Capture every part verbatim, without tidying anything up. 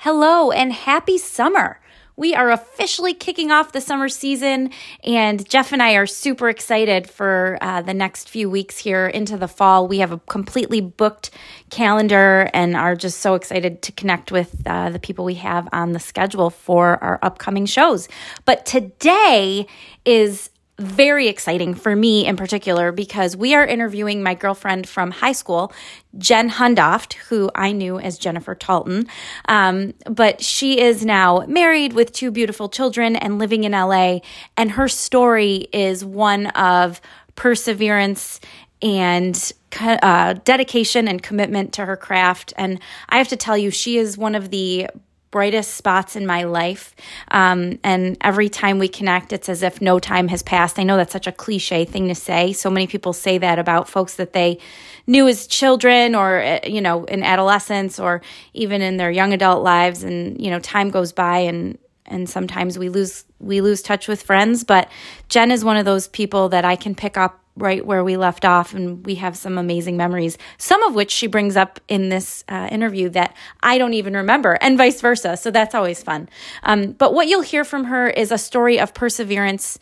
Hello and happy summer. We are officially kicking off the summer season, and Jeff and I are super excited for uh, the next few weeks here into the fall. We have a completely booked calendar and are just so excited to connect with uh, the people we have on the schedule for our upcoming shows. But today is very exciting for me in particular because we are interviewing my girlfriend from high school, Jen Hundoft, who I knew as Jennifer Talton. Um, but she is now married with two beautiful children and living in L A. And her story is one of perseverance and uh, dedication and commitment to her craft. And I have to tell you, she is one of the brightest spots in my life. Um, and every time we connect, it's as if no time has passed. I know that's such a cliche thing to say. So many people say that about folks that they knew as children or, you know, in adolescence or even in their young adult lives. And, you know, time goes by and and sometimes we lose we lose touch with friends. But Jen is one of those people that I can pick up right where we left off, and we have some amazing memories, some of which she brings up in this uh, interview that I don't even remember, and vice versa, so that's always fun. Um, but what you'll hear from her is a story of perseverance.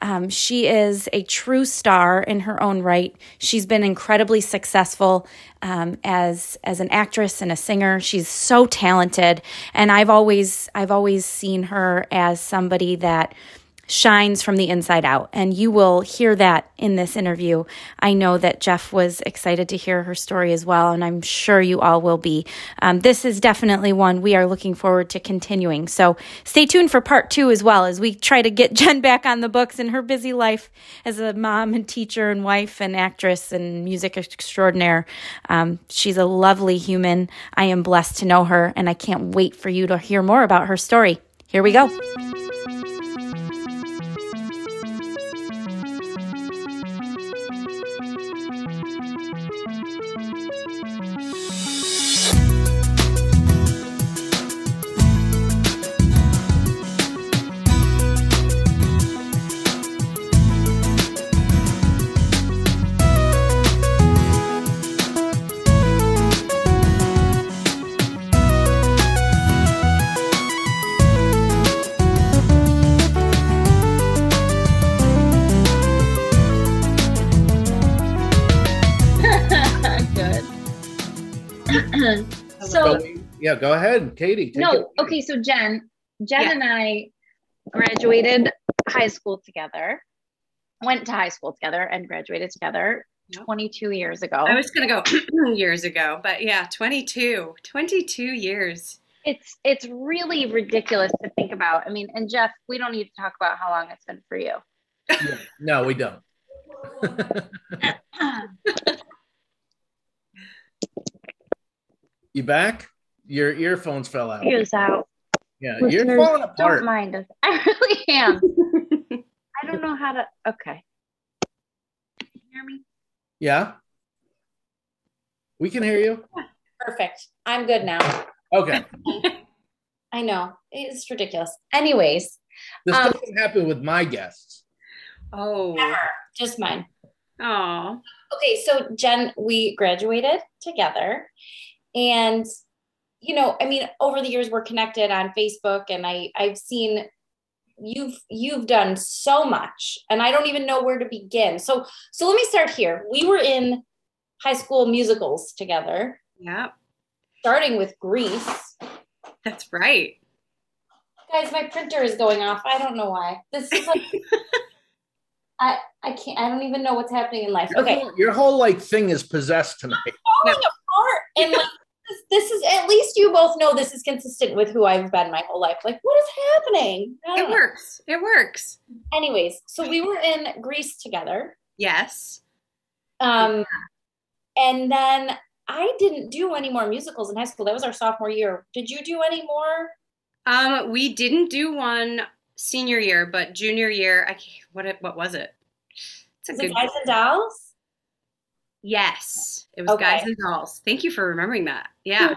Um, she is a true star in her own right. She's been incredibly successful um, as as an actress and a singer. She's so talented, and I've always I've always seen her as somebody that shines from the inside out. And you will hear that in this interview. I know that Jeff was excited to hear her story as well, and I'm sure you all will be. Um, this is definitely one we are looking forward to continuing. So stay tuned for part two as well as we try to get Jen back on the books in her busy life as a mom and teacher and wife and actress and music extraordinaire. Um, she's a lovely human. I am blessed to know her, and I can't wait for you to hear more about her story. Here we go. Yeah, go ahead, Katie. No, it. okay, so Jen, Jen yeah. and I graduated high school together, went to high school together and graduated together yep. twenty-two years ago. I was going to go years ago, but yeah, twenty-two, twenty-two years. It's it's really ridiculous to think about. I mean, and Jeff, we don't need to talk about how long it's been for you. Yeah. No, we don't. You back? Your earphones fell out. Ears out. Yeah, listeners, you're falling apart. Don't mind us. I really am. I don't know how to. Okay. Can you hear me? Yeah. We can hear you. Perfect. I'm good now. Okay. I know. It's ridiculous. Anyways. This um, doesn't happen with my guests. Oh. Never. Just mine. Oh. Okay. So, Jen, we graduated together. And you know, I mean, over the years we're connected on Facebook, and I, I've seen you've you've done so much, and I don't even know where to begin. So so let me start here. We were in high school musicals together. Yeah. Starting with Grease. That's right. Guys, my printer is going off. I don't know why. This is like I I can't I don't even know what's happening in life. Your okay. Whole, your whole like thing is possessed tonight. I'm falling apart and like this is, at least you both know this is consistent with who I've been my whole life. Like, what is happening? It know. works. It works. Anyways, so we were in Greece together. Yes. Um, yeah. And then I didn't do any more musicals in high school. That was our sophomore year. Did you do any more? Um, we didn't do one senior year, but junior year, I can't, what what was it? It's a was good it Guys and Dolls? Yes, it was okay. Guys and Dolls. Thank you for remembering that. Yeah.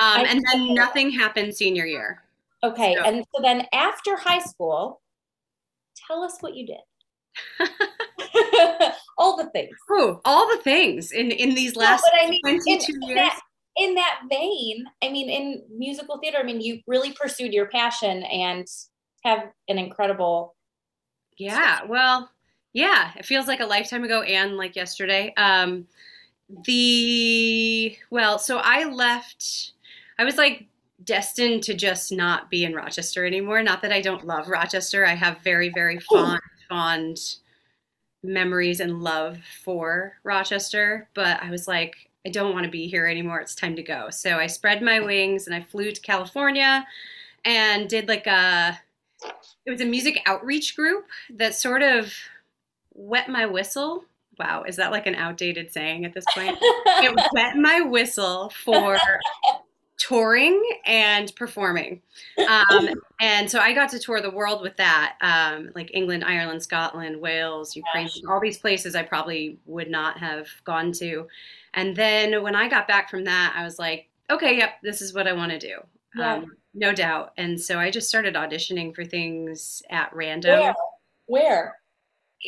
Um, and then nothing happened senior year. Okay. So. And so then after high school, tell us what you did. all the things. Oh, all the things in, in these last no, but I mean, twenty-two in, years. That, in that vein, I mean, in musical theater, I mean, you really pursued your passion and have an incredible. Yeah. Story. Well, yeah, it feels like a lifetime ago. And like yesterday, um, the, well, so I left, I was like destined to just not be in Rochester anymore. Not that I don't love Rochester. I have very, very fond, fond memories and love for Rochester, but I was like, I don't want to be here anymore. It's time to go. So I spread my wings and I flew to California and did like a, it was a music outreach group that sort of wet my whistle. Wow. Is that like an outdated saying at this point? It wet my whistle for touring and performing. Um, and so I got to tour the world with that. Um, like England, Ireland, Scotland, Wales, Ukraine, all these places I probably would not have gone to. And then when I got back from that, I was like, okay, yep, this is what I want to do. Yeah. Um, no doubt. And so I just started auditioning for things at random. Where? Where?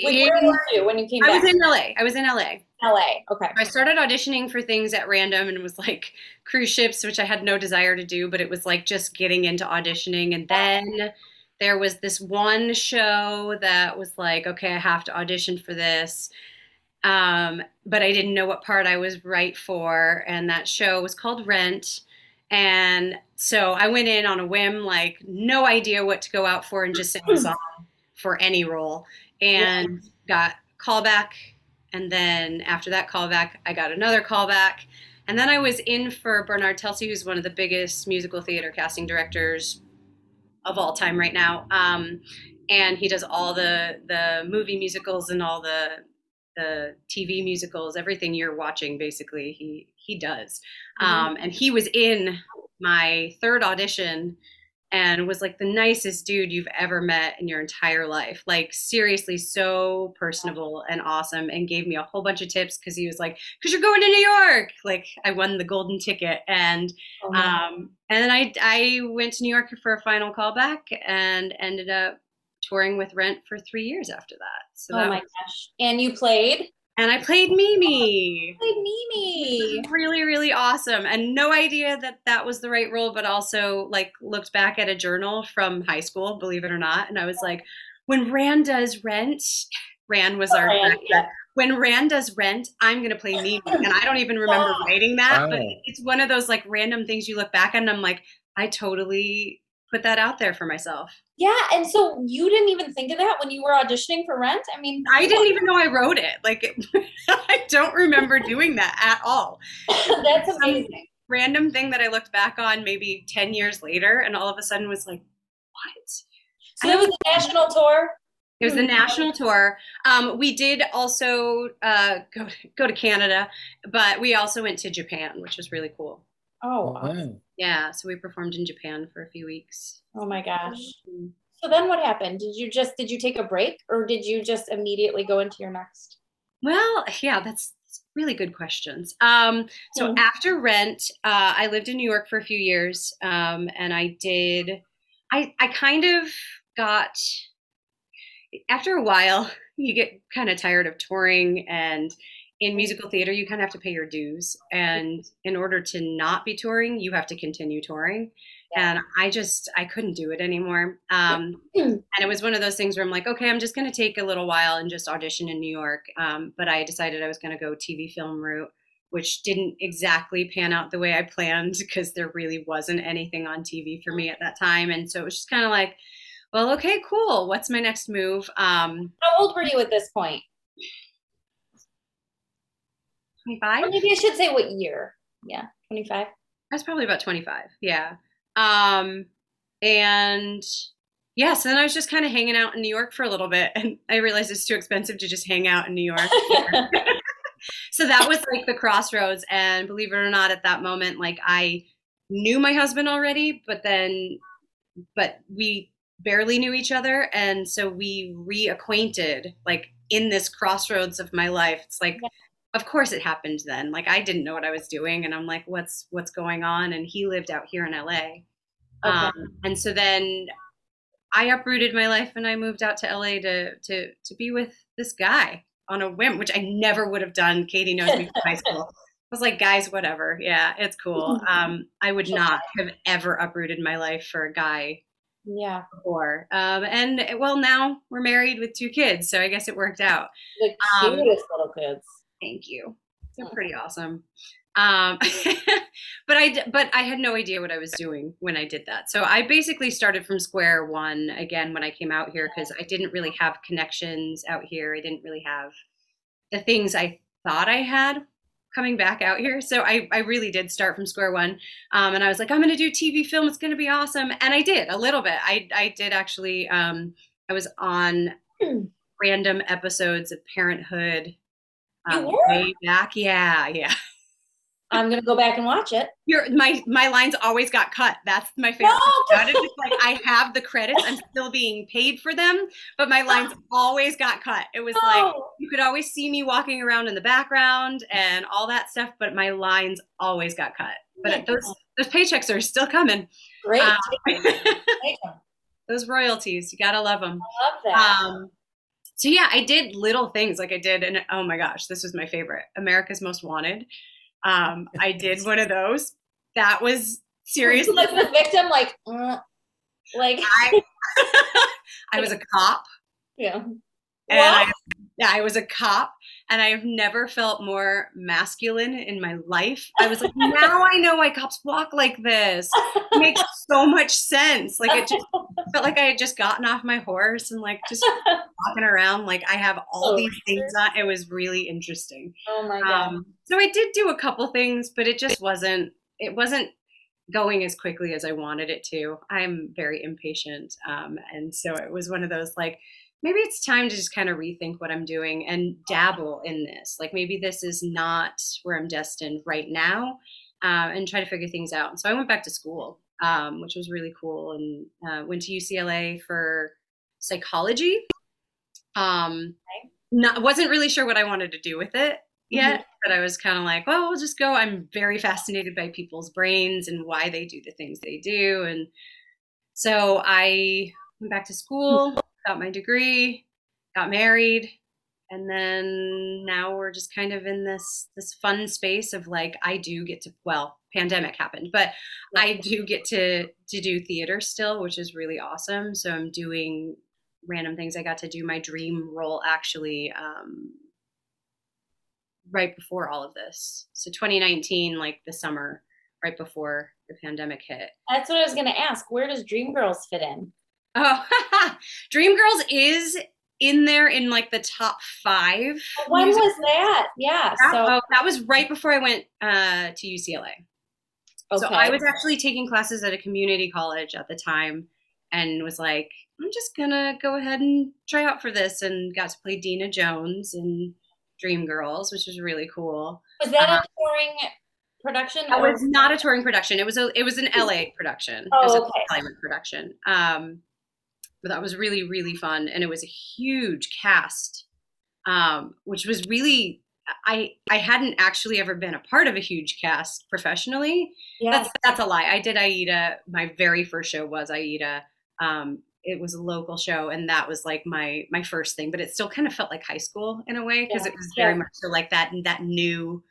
Like, in, where were you when you came I back? I was in L A. I was in L A. L A, okay. I started auditioning for things at random and was like cruise ships, which I had no desire to do, but it was like just getting into auditioning. And then there was this one show that was like, okay, I have to audition for this. Um, but I didn't know what part I was right for. And that show was called Rent. And so I went in on a whim, like no idea what to go out for and just sang a song for any role and got callback. And then after that callback, I got another callback. And then I was in for Bernard Telsey, who's one of the biggest musical theater casting directors of all time right now. Um, and he does all the, the movie musicals and all the the T V musicals, everything you're watching, basically, he, he does. Mm-hmm. Um, and he was in my third audition and was like the nicest dude you've ever met in your entire life. Like seriously, so personable and awesome, and gave me a whole bunch of tips. Cause he was like, cause you're going to New York. Like I won the golden ticket. And, oh, um, and then I, I went to New York for a final callback and ended up touring with Rent for three years after that. So oh that my was, gosh. And you played? And I played Mimi. Oh, you played Mimi. Really, really awesome. And no idea that that was the right role, but also like looked back at a journal from high school, believe it or not. And I was like, when Rand does Rent, Rand was oh, our Rand, yeah. When Rand does Rent, I'm going to play Mimi. And I don't even remember writing that, wow. But it's one of those like random things you look back and I'm like, I totally put that out there for myself. Yeah. And so you didn't even think of that when you were auditioning for Rent? I mean, I didn't even know I wrote it. Like it, I don't remember doing that at all. That's amazing. Random thing that I looked back on maybe ten years later and all of a sudden was like, what? So it was a national tour? It was the national tour. Um, we did also uh, go, go to Canada, but we also went to Japan, which was really cool. Oh, oh wow. Yeah. So we performed in Japan for a few weeks. Oh my gosh. So then what happened? Did you just, did you take a break or did you just immediately go into your next? Well, yeah, that's, that's really good questions. Um, so mm-hmm. after Rent, uh, I lived in New York for a few years. Um, and I did, I, I kind of got, after a while, you get kind of tired of touring, and in musical theater, you kind of have to pay your dues. And in order to not be touring, you have to continue touring. Yeah. And I just, I couldn't do it anymore. Um, and it was one of those things where I'm like, okay, I'm just going to take a little while and just audition in New York. Um, but I decided I was going to go T V film route, which didn't exactly pan out the way I planned because there really wasn't anything on T V for me at that time. And so it was just kind of like, well, okay, cool. What's my next move? Um, How old were you at this point? twenty-five? Or maybe I should say what year. Yeah, twenty-five. I was probably about twenty-five. Yeah. Um, and yeah, so then I was just kind of hanging out in New York for a little bit. And I realized it's too expensive to just hang out in New York. So that was like the crossroads. And believe it or not, at that moment, like I knew my husband already, but then, but we barely knew each other. And so we reacquainted like in this crossroads of my life. It's like, yeah. Of course it happened then. Like I didn't know what I was doing and I'm like, what's, what's going on? And he lived out here in L A. Okay. Um, and so then I uprooted my life and I moved out to L A to, to, to be with this guy on a whim, which I never would have done. Katie knows me from high school. was like, guys, whatever. Yeah, it's cool. Um, I would not have ever uprooted my life for a guy. Yeah. Before. Um, and well, now we're married with two kids, so I guess it worked out. The cutest um, little kids. Thank you. They're pretty awesome. Um, but I, but I had no idea what I was doing when I did that. So I basically started from square one again when I came out here, because I didn't really have connections out here. I didn't really have the things I thought I had coming back out here. So I, I really did start from square one. Um, and I was like, I'm going to do T V, film. It's going to be awesome. And I did a little bit. I, I did actually, um, I was on random episodes of Parenthood um, way back. Yeah. Yeah. I'm gonna go back and watch it. Your my my lines always got cut. That's my favorite. No. About it. It's like I have the credits. I'm still being paid for them, but my lines always got cut. It was oh. like you could always see me walking around in the background and all that stuff, but my lines always got cut. But yeah. those those paychecks are still coming. Great. Um, those royalties, you gotta love them. I love that. Um, so yeah, I did little things like I did, and oh my gosh, this was my favorite. America's Most Wanted. Um, I did one of those. That was seriously. Was the victim like, uh, like I, I was a cop. Yeah. And I, yeah, I was a cop, and I have never felt more masculine in my life. I was like, now I know why cops walk like this. It makes so much sense. Like it just felt like I had just gotten off my horse and like just walking around. Like I have all oh, these things on. It was really interesting. Oh my God. Um, so I did do a couple things, but it just wasn't, it wasn't going as quickly as I wanted it to. I'm very impatient. Um, and so it was one of those like, maybe it's time to just kind of rethink what I'm doing and dabble in this. Like maybe this is not where I'm destined right now, uh, and try to figure things out. And so I went back to school, um, which was really cool, and uh, went to U C L A for psychology. Um, not, wasn't really sure what I wanted to do with it yet, mm-hmm. but I was kind of like, well, we'll just go. I'm very fascinated by people's brains and why they do the things they do. And so I went back to school. Got my degree, got married, and then now we're just kind of in this this fun space of like I do get to well, pandemic happened, but I do get to to do theater still, which is really awesome. So I'm doing random things. I got to do my dream role actually um, right before all of this. So twenty nineteen, like the summer right before the pandemic hit. That's what I was gonna ask. Where does Dreamgirls fit in? Oh, Dreamgirls is in there in like the top five. When music. Was that? Yeah. That, so. Oh, that was right before I went uh, to U C L A. Okay. So I was actually taking classes at a community college at the time and was like, I'm just going to go ahead and try out for this, and got to play Dina Jones in Dreamgirls, which was really cool. Was that um, a touring production? That was not a touring production. It was a, it was an L A production. Oh, it was a okay. Hollywood production. Um, But that was really, really fun. And it was a huge cast, um, which was really, I I hadn't actually ever been a part of a huge cast professionally. Yeah. That's, that's a lie. I did Aida. My very first show was Aida. Um, it was a local show. And that was like my my first thing. But it still kind of felt like high school in a way, because yeah. it was very yeah. much so like that, that new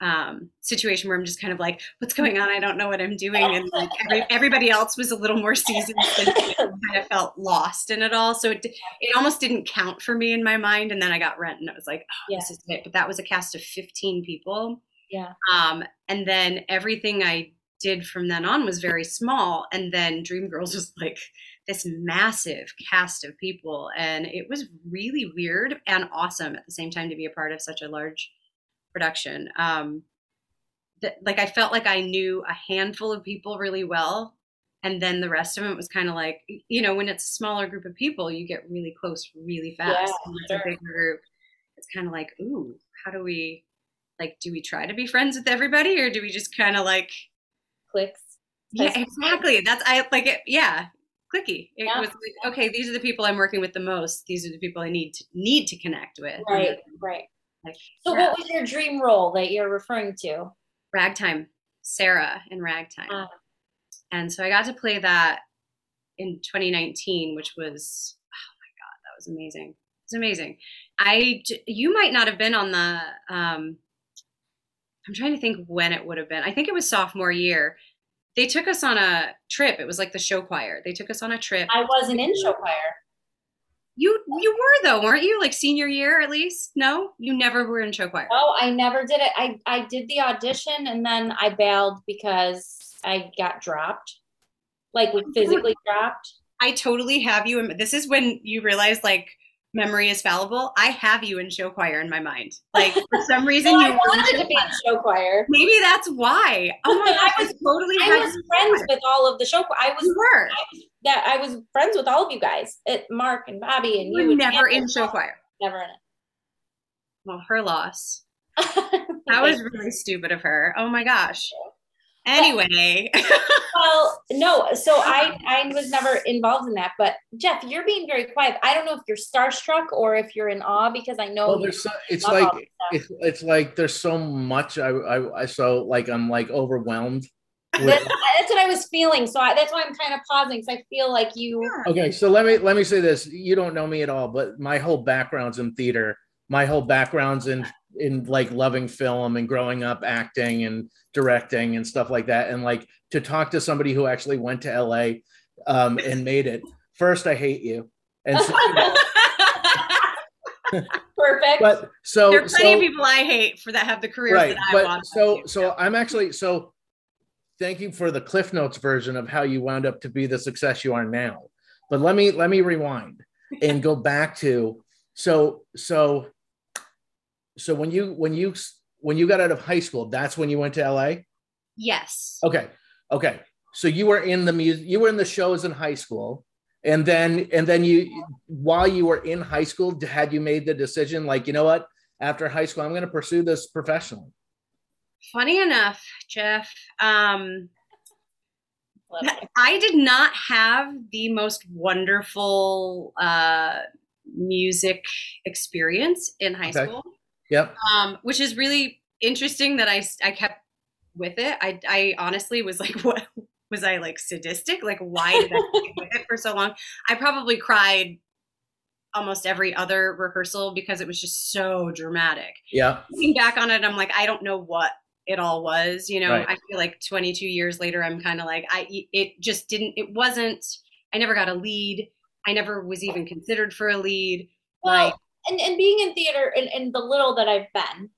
um, situation where I'm just kind of like, what's going on? I don't know what I'm doing. And like every, everybody else was a little more seasoned, and kind of felt lost in it all. So it, it almost didn't count for me in my mind. And then I got Rent, and it was like, oh, yeah. this is it. But that was a cast of fifteen people. Yeah. Um, and then everything I did from then on was very small. And then Dreamgirls was like this massive cast of people. And it was really weird and awesome at the same time to be a part of such a large production. Um, th- like I felt like I knew a handful of people really well. And then the rest of it was kind of like, you know, when it's a smaller group of people, you get really close really fast. Yeah, when it's sure. a bigger group, it's kind of like, ooh, how do we, like, do we try to be friends with everybody, or do we just kind of like clicks? Yeah, exactly. That's I like it. Yeah. Clicky. It yeah. was like, okay, these are the people I'm working with the most. These are the people I need to need to connect with. Right. Then, right. Like, so yeah. What was your dream role that you're referring to? Ragtime, Sarah in Ragtime. Uh, and so I got to play that in twenty nineteen, which was, oh my God, that was amazing. It was amazing. I, you might not have been on the, um, I'm trying to think when it would have been. I think it was sophomore year. They took us on a trip. It was like the show choir. They took us on a trip. I wasn't in show choir. You you were though, weren't you? Like senior year at least? No? You never were in show choir. No, I never did it. I, I did the audition and then I bailed because I got dropped. Like we physically dropped. I totally have you. In, this is when you realize like memory is fallible. I have you in show choir in my mind. Like for some reason well, you I wanted to be in show choir. Maybe that's why. Oh my God, I was totally I was friends with all of the show choir. I was you were. I was Yeah, I was friends with all of you guys, it, Mark and Bobby, and you. You were never in show choir. Never in it. Well, her loss. That was really stupid of her. Oh my gosh. Anyway. Well, no. So I, I was never involved in that. But Jeff, you're being very quiet. I don't know if you're starstruck or if you're in awe because I know. Well, there's so, it's like it's, it's like there's so much. I I, I so like I'm like overwhelmed. That's, that's what I was feeling. So I, that's why I'm kind of pausing because I feel like you. Okay, so let me let me say this. You don't know me at all, but my whole background's in theater. My whole background's in in like loving film and growing up acting and directing and stuff like that. And like to talk to somebody who actually went to L A um, and made it. First, I hate you. And so, perfect. But so there are plenty so, of people I hate for that have the careers right, that I but want. So so yeah. I'm actually so. Thank you for the Cliff Notes version of how you wound up to be the success you are now. But let me let me rewind and go back to so so so when you when you when you got out of high school, that's when you went to L A? Yes. Okay. Okay. So you were in the music you were in the shows in high school. And then and then you while you were in high school, had you made the decision like, you know what, after high school, I'm going to pursue this professionally? Funny enough, Jeff, um, I did not have the most wonderful uh, music experience in high okay. school. Yep. Um, which is really interesting that I, I kept with it. I, I honestly was like, what was I like sadistic? Like, why did I keep with it for so long? I probably cried almost every other rehearsal because it was just so dramatic. Yeah. Looking back on it, I'm like, I don't know what it all was, you know. Right. I feel like twenty-two years later, I'm kind of like, I it just didn't, it wasn't, I never got a lead. I never was even considered for a lead. Well, like, and, and being in theater and, and the little that I've been,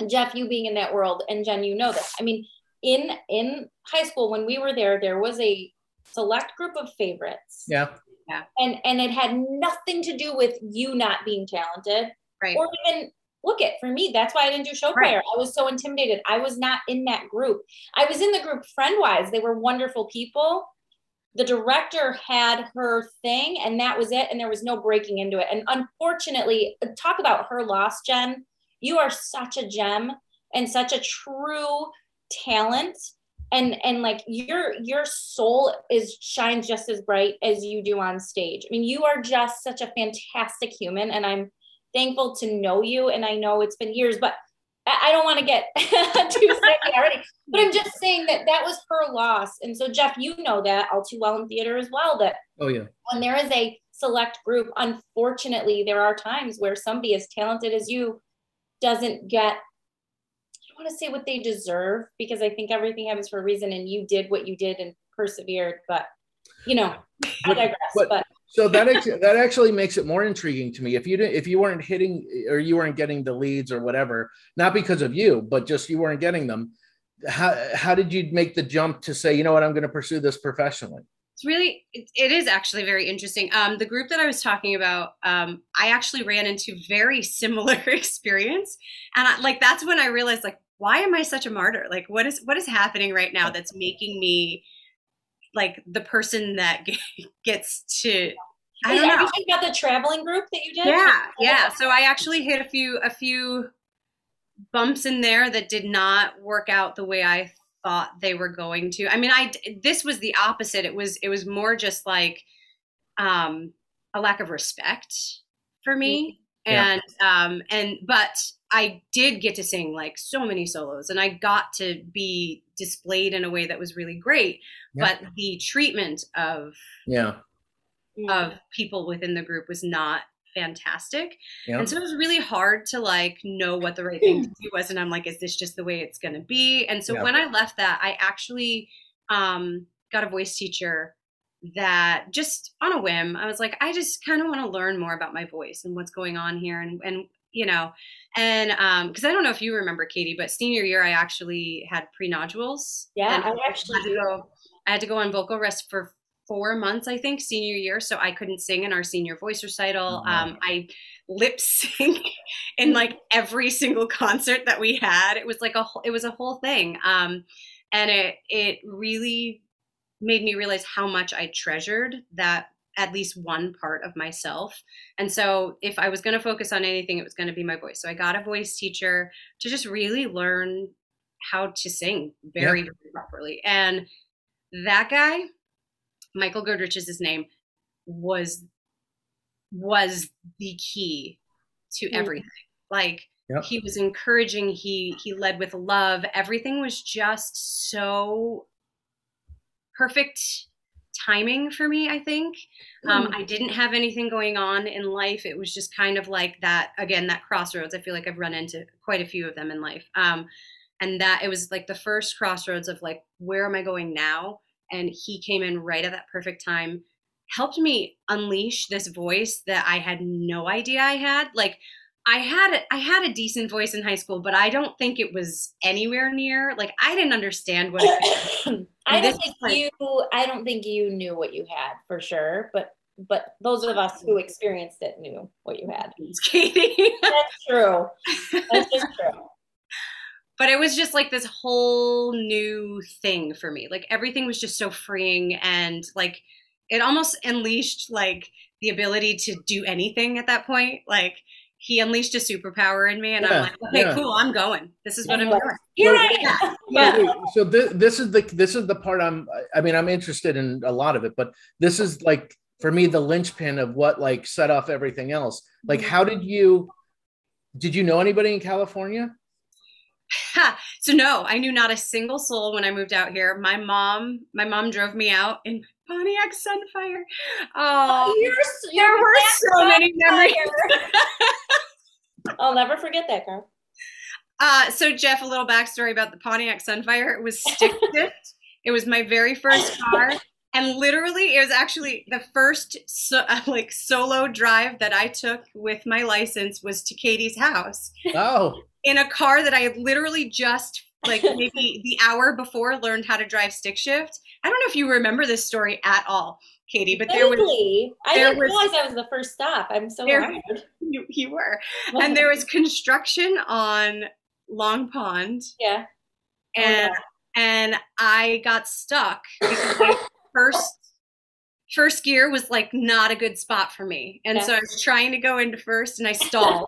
and Jeff, you being in that world, and Jen, you know this. I mean, in in high school, when we were there, there was a select group of favorites. Yeah. Yeah. And and it had nothing to do with you not being talented, right? Or even look at for me. That's why I didn't do show choir. Right. I was so intimidated. I was not in that group. I was in the group friend-wise. They were wonderful people. The director had her thing, and that was it. And there was no breaking into it. And unfortunately, talk about her loss, Jen. You are such a gem and such a true talent. And and like your your soul is shines just as bright as you do on stage. I mean, you are just such a fantastic human, and I'm thankful to know you. And I know it's been years, but I, I don't want to get too sick already. But I'm just saying that that was her loss. And so, Jeff, you know that all too well in theater as well. That oh yeah, when there is a select group, unfortunately, there are times where somebody as talented as you doesn't get. Want to say what they deserve, because I think everything happens for a reason, and you did what you did and persevered, but you know, I digress. But, but. So that that actually makes it more intriguing to me. If you didn't, if you weren't hitting or you weren't getting the leads or whatever, not because of you, but just you weren't getting them. How how did you make the jump to say, you know what, I'm going to pursue this professionally? It's really, it, it is actually very interesting. Um, the group that I was talking about, um, I actually ran into very similar experience, and I, like that's when I realized like. Why am I such a martyr? Like, what is what is happening right now that's making me like the person that gets to? I don't know. Are you talking about the traveling group that you did? Yeah, yeah. So I actually hit a few a few bumps in there that did not work out the way I thought they were going to. I mean, I this was the opposite. It was it was more just like um, a lack of respect for me, and yeah. um, and but. I did get to sing like so many solos, and I got to be displayed in a way that was really great. Yeah. But the treatment of yeah. of people within the group was not fantastic. Yep. And so it was really hard to like know what the right thing to do was. And I'm like, is this just the way it's going to be? And so yep. when I left that, I actually um, got a voice teacher that just on a whim, I was like, I just kind of want to learn more about my voice and what's going on here. And, and you know, and um, cause I don't know if you remember, Katie, but senior year, I actually had pre-nodules. Yeah. I actually had to go, I had to go on vocal rest for four months, I think, senior year. So I couldn't sing in our senior voice recital. Mm-hmm. Um, I lip sync in like every single concert that we had. It was like a, it was a whole thing. Um, and it, it really made me realize how much I treasured that at least one part of myself. And so if I was going to focus on anything, it was going to be my voice. So I got a voice teacher to just really learn how to sing very, yeah. very properly. And that guy, Michael Goodrich is his name, was, was the key to everything. Like yep. he was encouraging. He, he led with love. Everything was just so perfect timing for me, I think. Um, I didn't have anything going on in life. It was just kind of like that, again, that crossroads. I feel like I've run into quite a few of them in life. Um, and that it was like the first crossroads of like, where am I going now? And he came in right at that perfect time, helped me unleash this voice that I had no idea I had. Like I had a, I had a decent voice in high school, but I don't think it was anywhere near. Like I didn't understand what it was. I don't think like, you. I don't think you knew what you had for sure, but but those of us who experienced it knew what you had. Katie, that's true. That's just true. But it was just like this whole new thing for me. Like everything was just so freeing, and like it almost unleashed like the ability to do anything at that point. Like. He unleashed a superpower in me, and yeah, I'm like, okay, yeah. cool, I'm going. This is what I'm doing. Yeah. Yeah. Yeah. So this, this is the this is the part I'm. I mean, I'm interested in a lot of it, but this is like for me the linchpin of what like set off everything else. Like, how did you? Did you know anybody in California? So no, I knew not a single soul when I moved out here. My mom, my mom drove me out in Pontiac Sunfire. Oh, you're, you're there were so many memories. I'll never forget that car. Uh, so Jeff, a little backstory about the Pontiac Sunfire. It was stick shift. It was my very first car, and literally, it was actually the first so, uh, like solo drive that I took with my license was to Katie's house. Oh. In a car that I had literally just like maybe the hour before learned how to drive stick shift. I don't know if you remember this story at all, Katie, but there was, I there didn't was, realize that was the first stop. I'm so there, honored. You, you were. Well, and there was construction on Long Pond. Yeah. And, oh, yeah. and I got stuck because my first, first gear was like not a good spot for me. And yeah. so I was trying to go into first and I stalled.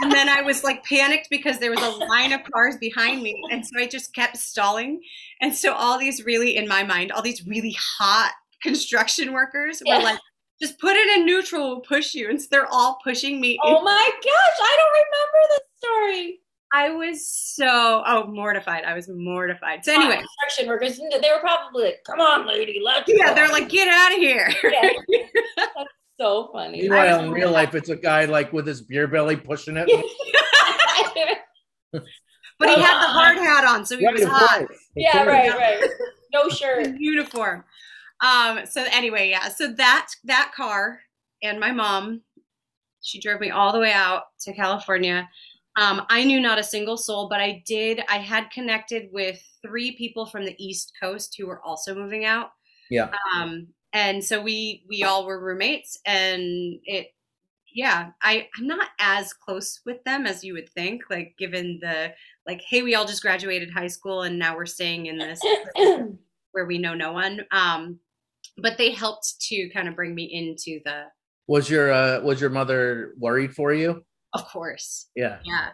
And then I was like panicked because there was a line of cars behind me. And so I just kept stalling. And so all these really, in my mind, all these really hot construction workers yeah. were like, just put it in neutral, we'll push you. And so they're all pushing me. Oh my gosh, I don't remember this story. I was so, oh, mortified. I was mortified. So anyway. Construction workers, they were probably like, come on, lady, let's Yeah, go. They're like, get out of here. Yeah. That's so funny. You know, in real really life, it's a guy like with his beer belly pushing it. But he oh, had the hard hat on, so he right, was hot. Right. Yeah, right, right. No shirt. Uniform. Um, so anyway, yeah, so that, that car and my mom, she drove me all the way out to California. Um, I knew not a single soul, but I did, I had connected with three people from the East Coast who were also moving out. Yeah. Um, and so we, we all were roommates and it, yeah, I, I'm not as close with them as you would think, like given the, like, hey, we all just graduated high school and now we're staying in this where we know no one. Um, but they helped to kind of bring me into the. Was your, uh, was your mother worried for you? Of course. Yeah. Yeah.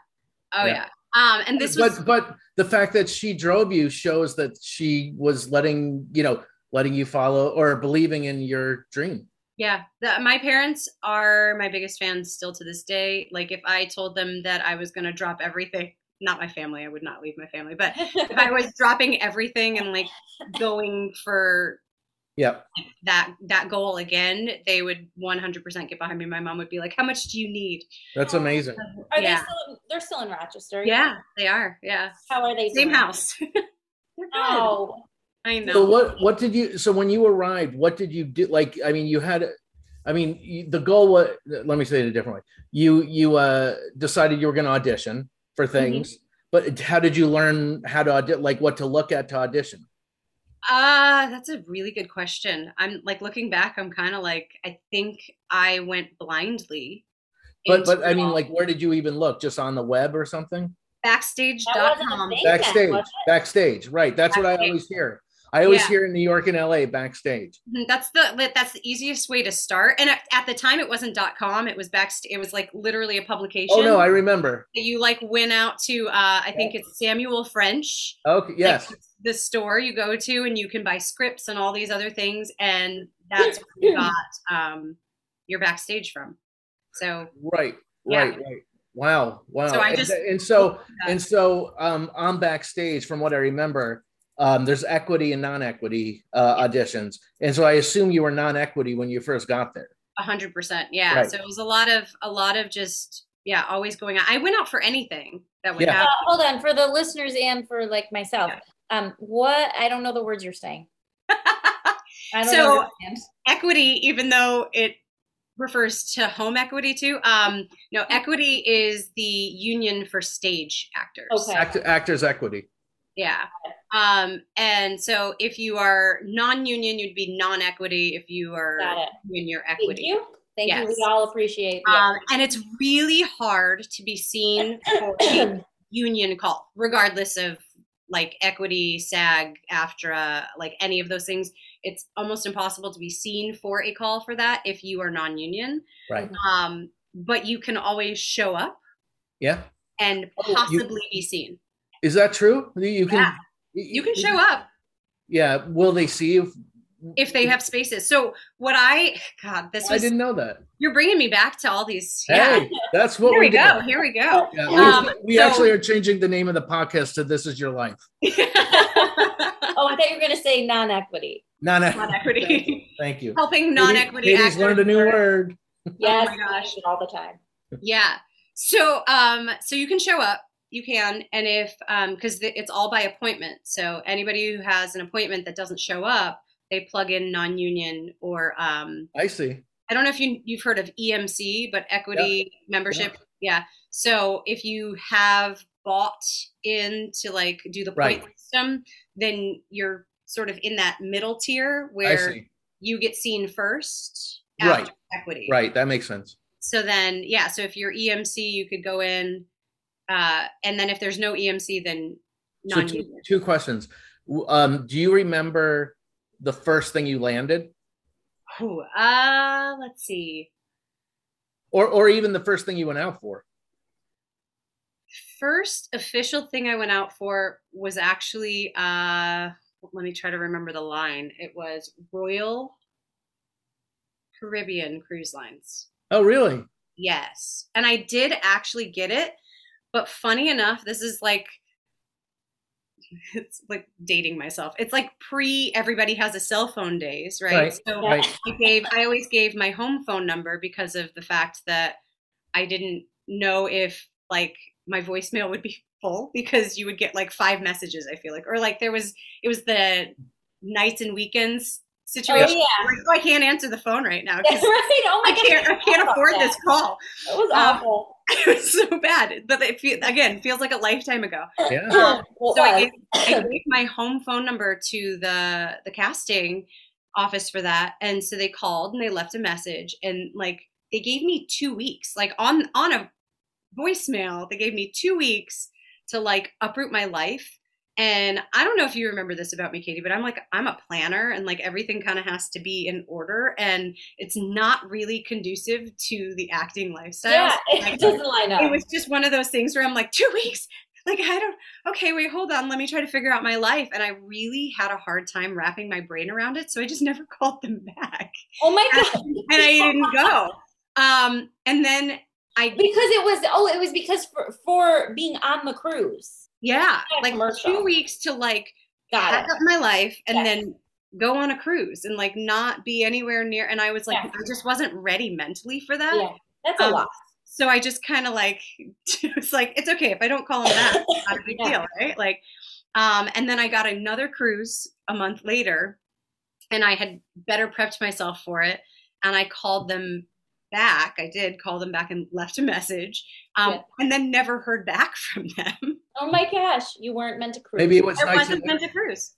Oh yeah. yeah. Um, and this was, but, but the fact that she drove you shows that she was letting, you know, letting you follow or believing in your dream. Yeah. The, my parents are my biggest fans still to this day. Like if I told them that I was going to drop everything, not my family, I would not leave my family, but if I was dropping everything and like going for Yeah. That that goal again, they would one hundred percent get behind me. My mom would be like, "How much do you need?" That's amazing. Um, are yeah. they still in, they're still in Rochester? Yeah, yeah, they are. Yeah. How are they? Same doing? House. Oh, I know. So what what did you? So when you arrived, what did you do? Like, I mean, you had, I mean, you, the goal was. Let me say it a different way. You you uh, decided you were going to audition for things, mm-hmm. but how did you learn how to audit? Like, what to look at to audition? Uh, that's a really good question. I'm like looking back, I'm kind of like, I think I went blindly. But, but I mean, like, where did you even look? Just on the web or something? Backstage dot com. Backstage, backstage, right. That's what I always hear. I always yeah. hear in New York and L A, backstage. That's the that's the easiest way to start. And at, at the time, it wasn't .com. It was backstage. It was like literally a publication. Oh no, I remember. You like went out to uh, I think it's Samuel French. Okay. Yes. Like, the store you go to, and you can buy scripts and all these other things, and that's where you got um, your backstage from. So. Right. Yeah. Right. Right. Wow. Wow. So I just, and, and so and so um, on backstage, from what I remember. Um, there's equity and non-equity uh, auditions. And so I assume you were non-equity when you first got there. A hundred percent. Yeah. Right. So it was a lot of, a lot of just, yeah, always going out. I went out for anything that would yeah. happen. Uh, hold on, for the listeners and for like myself. Yeah. Um, what, I don't know the words you're saying. I don't so understand. Equity, even though it refers to home equity too. Um, no, equity is the union for stage actors. Okay. Act actors equity. Yeah. Um, and so if you are non-union, you'd be non-equity. If you are in your equity. Thank you. Thank yes. you. We all appreciate it. Um, and it's really hard to be seen for a union call, regardless of like equity, SAG, AFTRA, like any of those things. It's almost impossible to be seen for a call for that if you are non-union. Right. Um, but you can always show up. Yeah. And possibly oh, be seen. Is that true? You can, yeah. you can show up. Yeah. Will they see if, if they have spaces? So what I, God, this was, I didn't know that. You're bringing me back to all these. Yeah. Hey, that's what Here we, we go. Here we go. Yeah, um, we we so, actually are changing the name of the podcast to This Is Your Life. Oh, I thought you were going to say non-equity. Non-equity. Thank you. Thank you. Helping non-equity actors. Katie's learned a new word. Yes. Oh my gosh. All the time. Yeah. So, um, so you can show up. You can, and if, um, because it's all by appointment. So anybody who has an appointment that doesn't show up, they plug in non-union or. Um, I see. I don't know if you, you've heard of E M C, but equity yeah. membership. Yeah. yeah. So if you have bought in to like do the point right. system, then you're sort of in that middle tier where you get seen first after right. equity. Right. That makes sense. So then, yeah. So if you're E M C, you could go in. Uh, and then if there's no E M C, then non-union. So two, two questions. Um, do you remember the first thing you landed? Oh, uh, let's see. Or, or even the first thing you went out for. First official thing I went out for was actually, uh, let me try to remember the line. It was Royal Caribbean Cruise Lines. Oh, really? Yes. And I did actually get it. But funny enough, this is like, it's like dating myself. It's like pre everybody has a cell phone days, right? right so right. I gave, I always gave my home phone number because of the fact that I didn't know if like my voicemail would be full because you would get like five messages, I feel like. Or like there was, it was the nights and weekends situation. Oh, yeah. Like, oh, I can't answer the phone right now. Right? Oh my I can't, God. I can't afford this call. It was awful. Um, it was so bad, but it feel, again feels like a lifetime ago. Yeah. Um, so I gave, I gave my home phone number to the the casting office for that, and so they called and they left a message, and like they gave me two weeks, like on on a voicemail, they gave me two weeks to like uproot my life. And I don't know if you remember this about me, Katie, but I'm like, I'm a planner and like everything kind of has to be in order, and it's not really conducive to the acting lifestyle. Yeah, it doesn't line up. It was just one of those things where I'm like, two weeks, like I don't, okay, wait, hold on. Let me try to figure out my life. And I really had a hard time wrapping my brain around it. So I just never called them back. Oh my God. And, and I didn't go. Um, and then I. Because it was, oh, it was because for, for being on the cruise. Yeah, like commercial. two weeks to like Got pack it. up my life and yes. then go on a cruise and like not be anywhere near. And I was like, yeah. I just wasn't ready mentally for that. Yeah. That's a um, lot. So I just kind of like, it's like, it's okay. If I don't call him that, it's not a big yeah. deal, right? Like, um, and then I got another cruise a month later and I had better prepped myself for it. And I called them back. I did call them back and left a message um, yeah. and then never heard back from them. Oh my gosh. You weren't meant to cruise. Maybe it was I nights wasn't meant to cruise.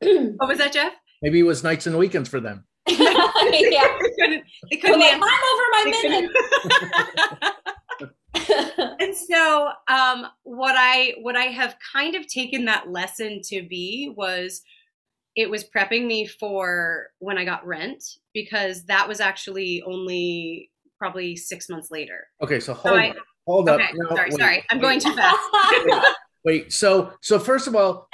What was that, Jeff? Maybe it was nights and weekends for them. Yeah. They couldn't, they couldn't well, I'm over my minute. And so um, what I, what I have kind of taken that lesson to be was it was prepping me for when I got Rent, because that was actually only probably six months later. Okay. So hold so I, up. Hold okay, up. No, sorry, wait, sorry. I'm wait. going too fast. wait, wait. So, so first of all,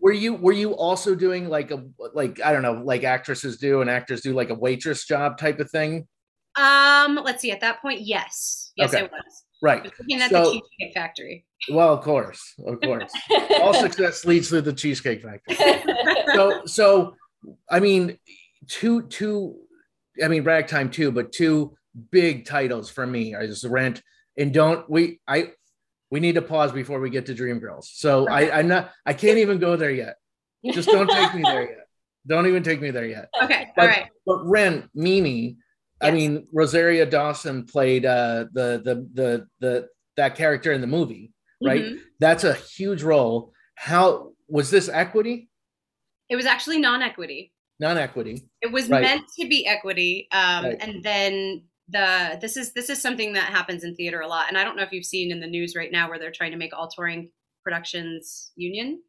were you, were you also doing like a, like, I don't know, like actresses do and actors do like a waitress job type of thing? Um, let's see. At that point, yes. Yes, okay. I was. Right. I was looking at so, the Cheesecake Factory. Well, of course, of course. All success leads to the Cheesecake Factory. So, so, I mean, two, two, I mean, Ragtime too, but two big titles for me are just Rent and don't we, I, we need to pause before we get to Dreamgirls. So I, I'm not, I can't even go there yet. Just don't take me there yet. Don't even take me there yet. Okay. But, all right. But Rent, Mimi, I mean, Rosaria Dawson played uh, the, the the the that character in the movie, right? Mm-hmm. That's a huge role. How was this equity? It was actually non-equity. Non-equity. It was right. meant to be equity, um, right. and then the this is this is something that happens in theater a lot. And I don't know if you've seen in the news right now where they're trying to make all touring productions union.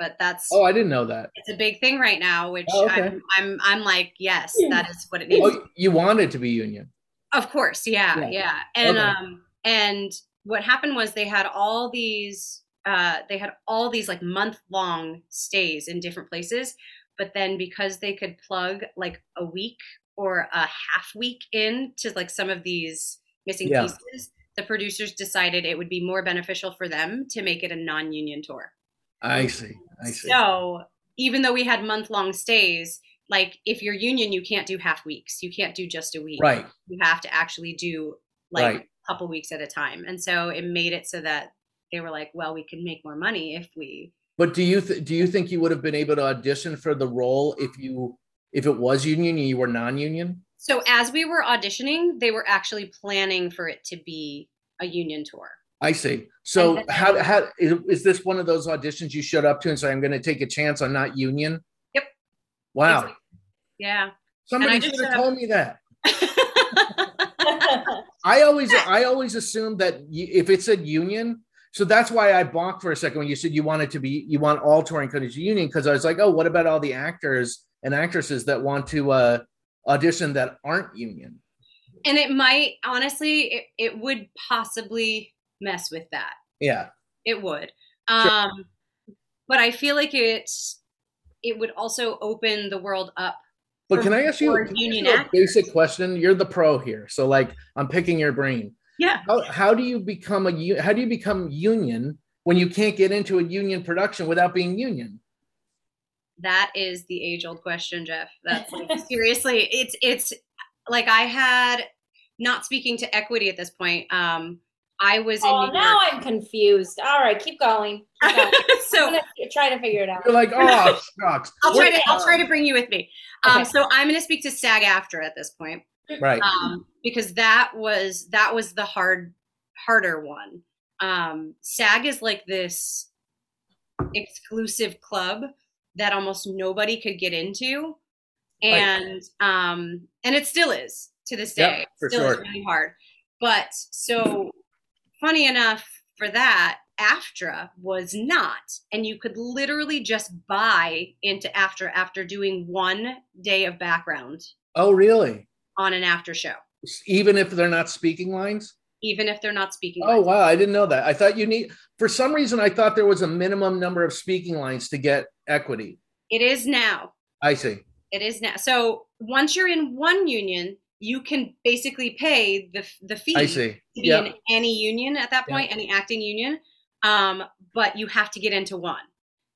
But that's oh, I didn't know that. It's a big thing right now, which oh, okay. I'm, I'm, I'm like, yes, that is what it needs. Oh, you wanted to be union, of course, yeah, yeah. yeah. And okay. um, and what happened was they had all these, uh, they had all these like month long stays in different places, but then because they could plug like a week or a half week in to like some of these missing yeah. pieces, the producers decided it would be more beneficial for them to make it a non-union tour. I see. I see. So even though we had month long stays, like if you're union, you can't do half weeks. You can't do just a week. Right. You have to actually do like right. a couple weeks at a time. And so it made it so that they were like, well, we can make more money if we. But do you th do you think you would have been able to audition for the role if you if it was union and you were non-union? So as we were auditioning, they were actually planning for it to be a union tour. I see. So how, how is this one of those auditions you showed up to and say, I'm going to take a chance on not union? Yep. Wow. Exactly. Yeah. Somebody should have told me that. I always, I always assumed that if it said union, so that's why I balked for a second when you said you wanted to be, you want all touring companies union. Cause I was like, oh, what about all the actors and actresses that want to uh, audition that aren't union? And it might, honestly, it, it would possibly mess with that. Yeah, it would. Um, sure. But I feel like it's it would also open the world up. But can I ask you, can I ask you a basic question? You're the pro here, so like I'm picking your brain. Yeah. How, how do you become a how do you become union when you can't get into a union production without being union? That is the age old question, Jeff. That's like, seriously, it's it's like I had not speaking to equity at this point. Um, I was oh, in New now York. I'm confused. All right, keep going. Keep going. So I'm gonna try to figure it out. You're like, oh, shucks. I'll try to I'll try to bring you with me. Um, okay. So I'm gonna speak to SAG-AFTRA at this point, right? Um, because that was that was the hard harder one. Um, SAG is like this exclusive club that almost nobody could get into, and right. um, and it still is to this day. Yep, for still sure. is really hard. But so. Funny enough for that, AFTRA was not. And you could literally just buy into AFTRA after doing one day of background. Oh, really? On an after show. Even if they're not speaking lines? Even if they're not speaking lines. Oh, wow. I didn't know that. I thought you need, for some reason, I thought there was a minimum number of speaking lines to get equity. It is now. I see. It is now. So once you're in one union, you can basically pay the the fee I see. to be yep. in any union at that point, yep. any acting union, um, but you have to get into one.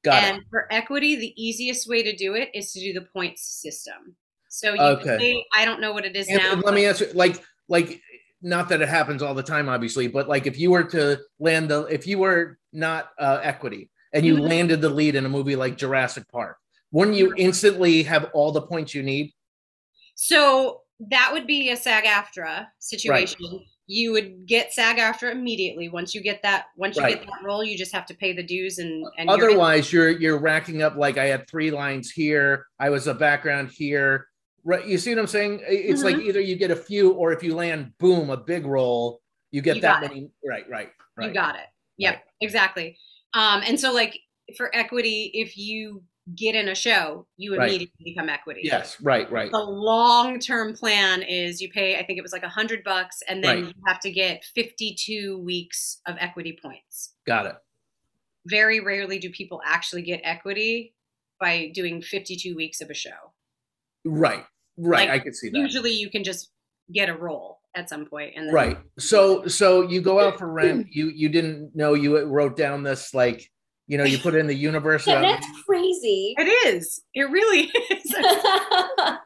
Got and it. For equity, the easiest way to do it is to do the points system. So you okay. can say, I don't know what it is and, now. And let me answer, like, like, not that it happens all the time, obviously, but like if you were to land the, if you were not uh, equity and you mm-hmm. landed the lead in a movie like Jurassic Park, wouldn't you instantly have all the points you need? So that would be a SAG-AFTRA situation. Right. You would get SAG-AFTRA immediately once you get that. Once you right. get that role, you just have to pay the dues, and, and otherwise you're, you're you're racking up. Like I had three lines here, I was a background here. Right, you see what I'm saying? It's mm-hmm. like either you get a few, or if you land, boom, a big roll, you get you that many. It. Right, right, right. You got it. Yep, right. exactly. Um, and so, like for equity, if you get in a show, you immediately right. become equity. Yes, right, right. The long-term plan is you pay, I think it was like a hundred bucks, and then right. you have to get fifty-two weeks of equity points. Got it. Very rarely do people actually get equity by doing fifty-two weeks of a show. Right, right. Like, I could see that. Usually you can just get a role at some point. And then right. So, so you go out for Rent. You, you didn't know, you wrote down this, like, you know, you put it in the universe. Yeah, that's crazy. It is. It really is. I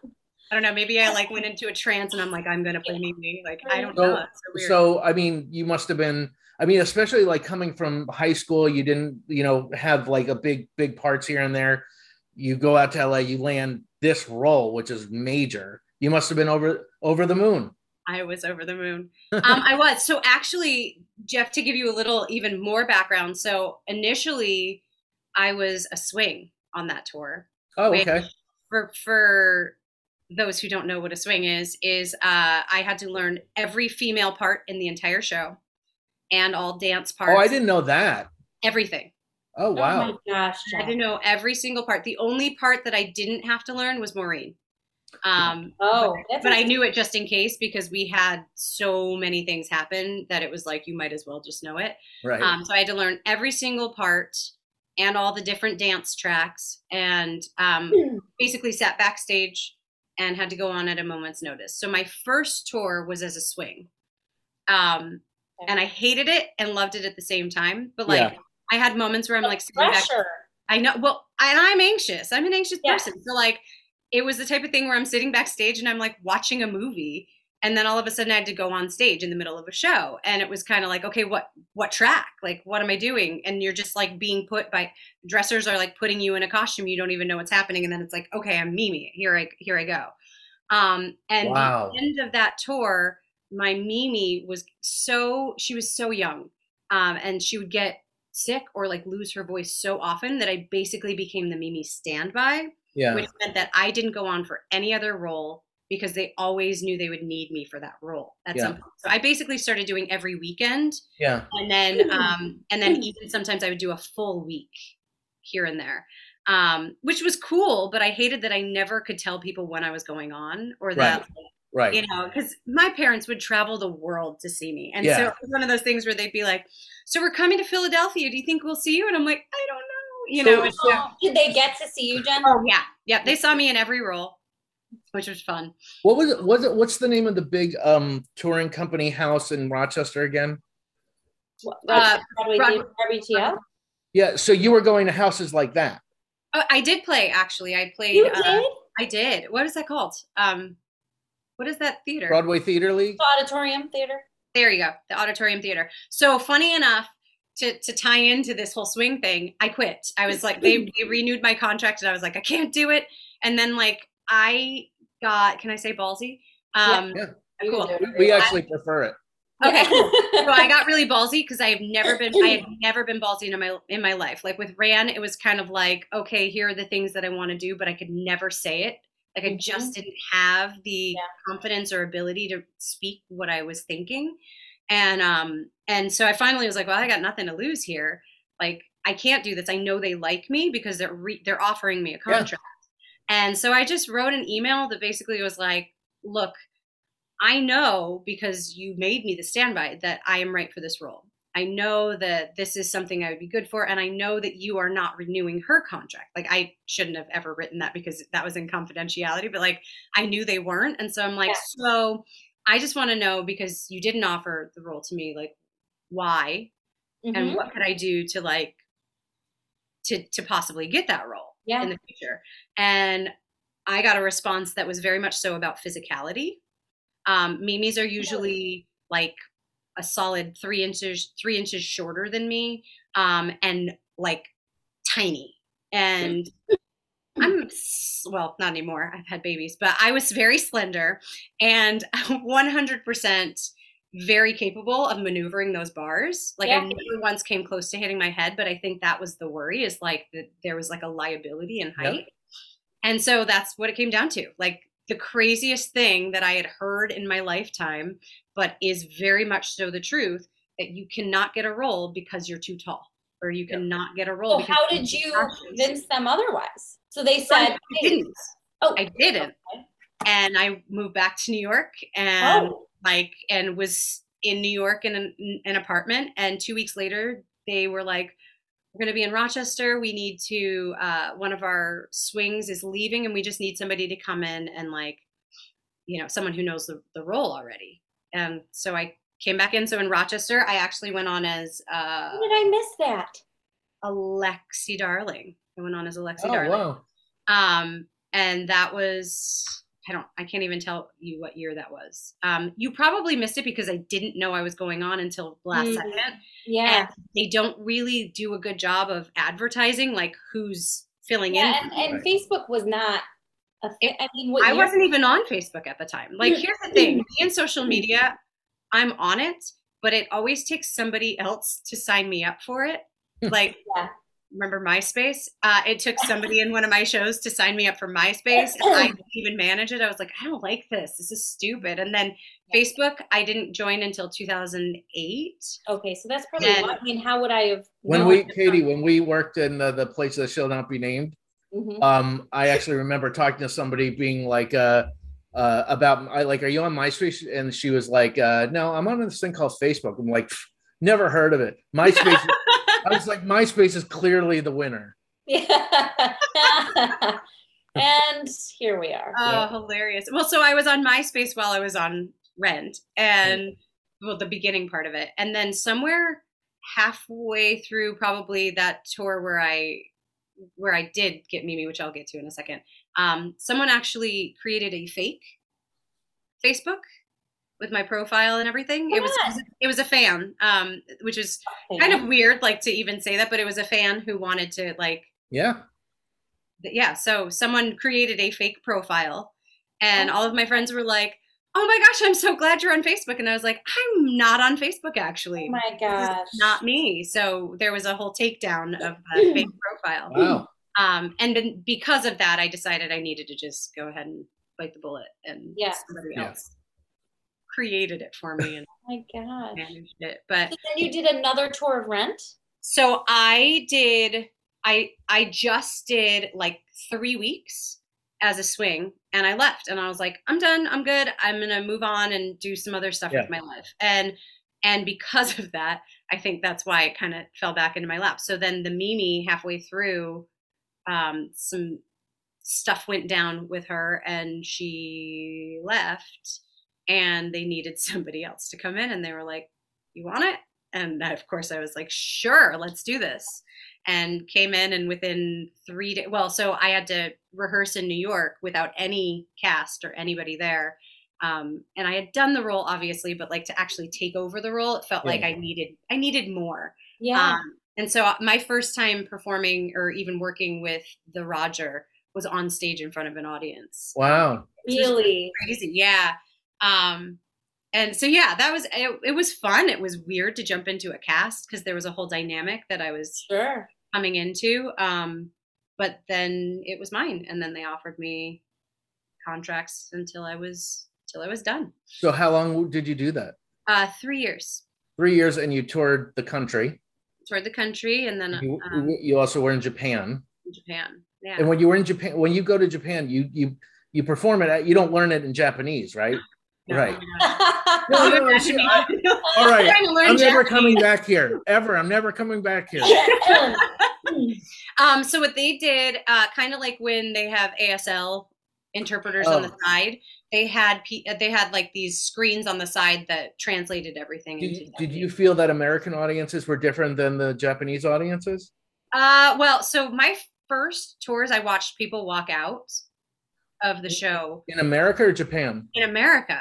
don't know. Maybe I like went into a trance and I'm like, I'm going to play Mimi. Like, I don't so, know. So, so, I mean, you must have been, I mean, especially like coming from high school, you didn't, you know, have like a big, big parts here and there. You go out to L A, you land this role, which is major. You must have been over, over the moon. I was over the moon. Um, I was. So actually, Jeff, to give you a little even more background. So initially, I was a swing on that tour. Oh, okay. For, for those who don't know what a swing is, is uh, I had to learn every female part in the entire show and all dance parts. Oh, I didn't know that. Everything. Oh, wow. Oh, my gosh. Jeff. I didn't know every single part. The only part that I didn't have to learn was Maureen. Um, oh, but, but I knew it just in case, because we had so many things happen that it was like, you might as well just know it. Right. Um, so I had to learn every single part and all the different dance tracks, and um, mm. basically sat backstage and had to go on at a moment's notice. So my first tour was as a swing. Um, okay. And I hated it and loved it at the same time. But like, yeah. I had moments where I'm the like, sitting back, I know, well, and I'm anxious. I'm an anxious yeah. person. So like, it was the type of thing where I'm sitting backstage and I'm like watching a movie, and then all of a sudden I had to go on stage in the middle of a show, and it was kind of like, okay, what what track? Like, what am I doing? And you're just like being put by dressers are like putting you in a costume, you don't even know what's happening, and then it's like, okay, I'm Mimi, here I here I go. Um, and wow. the end of that tour, my Mimi was so she was so young, um, and she would get sick or like lose her voice so often that I basically became the Mimi standby. Yeah. Which meant that I didn't go on for any other role, because they always knew they would need me for that role at yeah. some point. So I basically started doing every weekend. Yeah. And then um, and then even sometimes I would do a full week here and there, um, which was cool. But I hated that I never could tell people when I was going on, or that, right. Right. you know, because my parents would travel the world to see me. And yeah. so it was one of those things where they'd be like, so we're coming to Philadelphia. Do you think we'll see you? And I'm like, I don't know. You know, so, so, so, did they get to see you, Jen? Oh yeah, yeah. They saw me in every role, which was fun. What was it? Was it? What's the name of the big um touring company house in Rochester again? Uh, W T F. Yeah. So you were going to houses like that. Oh, I did play actually. I played. You did? Uh, I did. What is that called? Um, what is that theater? Broadway Theater League. The Auditorium Theater. There you go. The Auditorium Theater. So funny enough. To, to tie into this whole swing thing, I quit. I was like, they, they renewed my contract, and I was like, I can't do it. And then like, I got, can I say ballsy? Um, yeah, yeah. Cool. We actually I, prefer it. Okay. So I got really ballsy, because I have never been, I have never been ballsy in my, in my life. Like with Ran, it was kind of like, okay, here are the things that I want to do, but I could never say it. Like I just didn't have the yeah. confidence or ability to speak what I was thinking. And, um, and so I finally was like, well, I got nothing to lose here. Like, I can't do this. I know they like me because they're, re they're offering me a contract. Yeah. And so I just wrote an email that basically was like, look, I know, because you made me the standby, that I am right for this role. I know that this is something I would be good for. And I know that you are not renewing her contract. Like, I shouldn't have ever written that, because that was in confidentiality, but like, I knew they weren't. And so I'm like, yeah. so I just want to know, because you didn't offer the role to me, like why, mm-hmm. and what could I do to like to to possibly get that role yeah. in the future. And I got a response that was very much so about physicality. Um, Mimi's are usually like a solid three inches, three inches shorter than me, um, and like tiny. And I'm, well, not anymore. I've had babies, but I was very slender and one hundred percent very capable of maneuvering those bars. Like yeah. I never once came close to hitting my head, but I think that was the worry, is like that there was like a liability in height. Yep. And so that's what it came down to. Like the craziest thing that I had heard in my lifetime, but is very much so the truth, that you cannot get a role because you're too tall, or you yep. cannot get a role. So how did you convince them otherwise? So they said, I hey. didn't. Oh, I didn't. Okay. And I moved back to New York and oh. like, and was in New York in an, in an apartment. And two weeks later, they were like, we're going to be in Rochester. We need to, uh, one of our swings is leaving and we just need somebody to come in and like, you know, someone who knows the, the role already. And so I came back in. So in Rochester, I actually went on as, uh, how did I miss that? Alexi Darling. I went on as Alexi oh, Darling. Wow. Um, and that was, I don't, I can't even tell you what year that was. Um, you probably missed it because I didn't know I was going on until last mm-hmm. second. Yeah. And they don't really do a good job of advertising, like who's filling yeah, in. And, and Facebook was not, a, I mean, what I year? wasn't even on Facebook at the time. Like, here's the thing, in social media, I'm on it, but it always takes somebody else to sign me up for it. Like, yeah. remember MySpace? Uh, it took somebody in one of my shows to sign me up for MySpace, and I didn't even manage it. I was like, I don't like this. This is stupid. And then Facebook, I didn't join until two thousand eight. Okay, so that's probably. And, I mean, how would I have? When we, Katie, when we worked in the, the place that shall not be named, mm-hmm. um, I actually remember talking to somebody being like, uh, uh, about, I like, are you on MySpace? And she was like, uh, no, I'm on this thing called Facebook. I'm like, never heard of it. MySpace. I was like, MySpace is clearly the winner. Yeah. And here we are. Oh, yeah. Hilarious. Well, so I was on MySpace while I was on Rent, and well, the beginning part of it. And then somewhere halfway through probably that tour where I where I did get Mimi, which I'll get to in a second, um, someone actually created a fake Facebook with my profile and everything. It was, it was a fan, um, which is kind of weird, like to even say that, but it was a fan who wanted to like, yeah. Yeah. So someone created a fake profile, and oh. all of my friends were like, oh my gosh, I'm so glad you're on Facebook. And I was like, I'm not on Facebook actually. Oh my gosh. Not me. So there was a whole takedown of the fake profile. Wow. Um, and because of that, I decided I needed to just go ahead and bite the bullet and yeah. somebody else. Yeah. created it for me and oh my gosh. managed it. But so then you did another tour of Rent? So I did, I I just did like three weeks as a swing, and I left, and I was like, I'm done, I'm good, I'm gonna move on and do some other stuff yeah. with my life. And and because of that, I think that's why it kind of fell back into my lap. So then the Mimi halfway through, um, some stuff went down with her and she left. And they needed somebody else to come in, and they were like, you want it? And of course I was like, sure, let's do this. And came in, and within three days, well, so I had to rehearse in New York without any cast or anybody there. Um, and I had done the role obviously, but like to actually take over the role, it felt yeah. like I needed, I needed more. Yeah. Um, and so my first time performing or even working with the Roger was on stage in front of an audience. Wow. Really? Crazy. Yeah. Um, and so, yeah, that was, it, it was fun. It was weird to jump into a cast because there was a whole dynamic that I was sure. coming into. Um, but then it was mine. And then they offered me contracts until I was, till I was done. So how long did you do that? Uh, three years. Three years. And you toured the country? Toured the country. And then you, um, you also were in Japan. In Japan. Yeah. And when you were in Japan, when you go to Japan, you, you, you perform it, you don't learn it in Japanese, right? No, right. No, no, no, she, I, all right. I'm never coming back here ever. I'm never coming back here. um, so what they did, uh, kind of like when they have A S L interpreters oh. on the side, they had they had like these screens on the side that translated everything. Did, into did you feel that American audiences were different than the Japanese audiences? Uh, well, so my first tours, I watched people walk out of the show. In America or Japan? In America.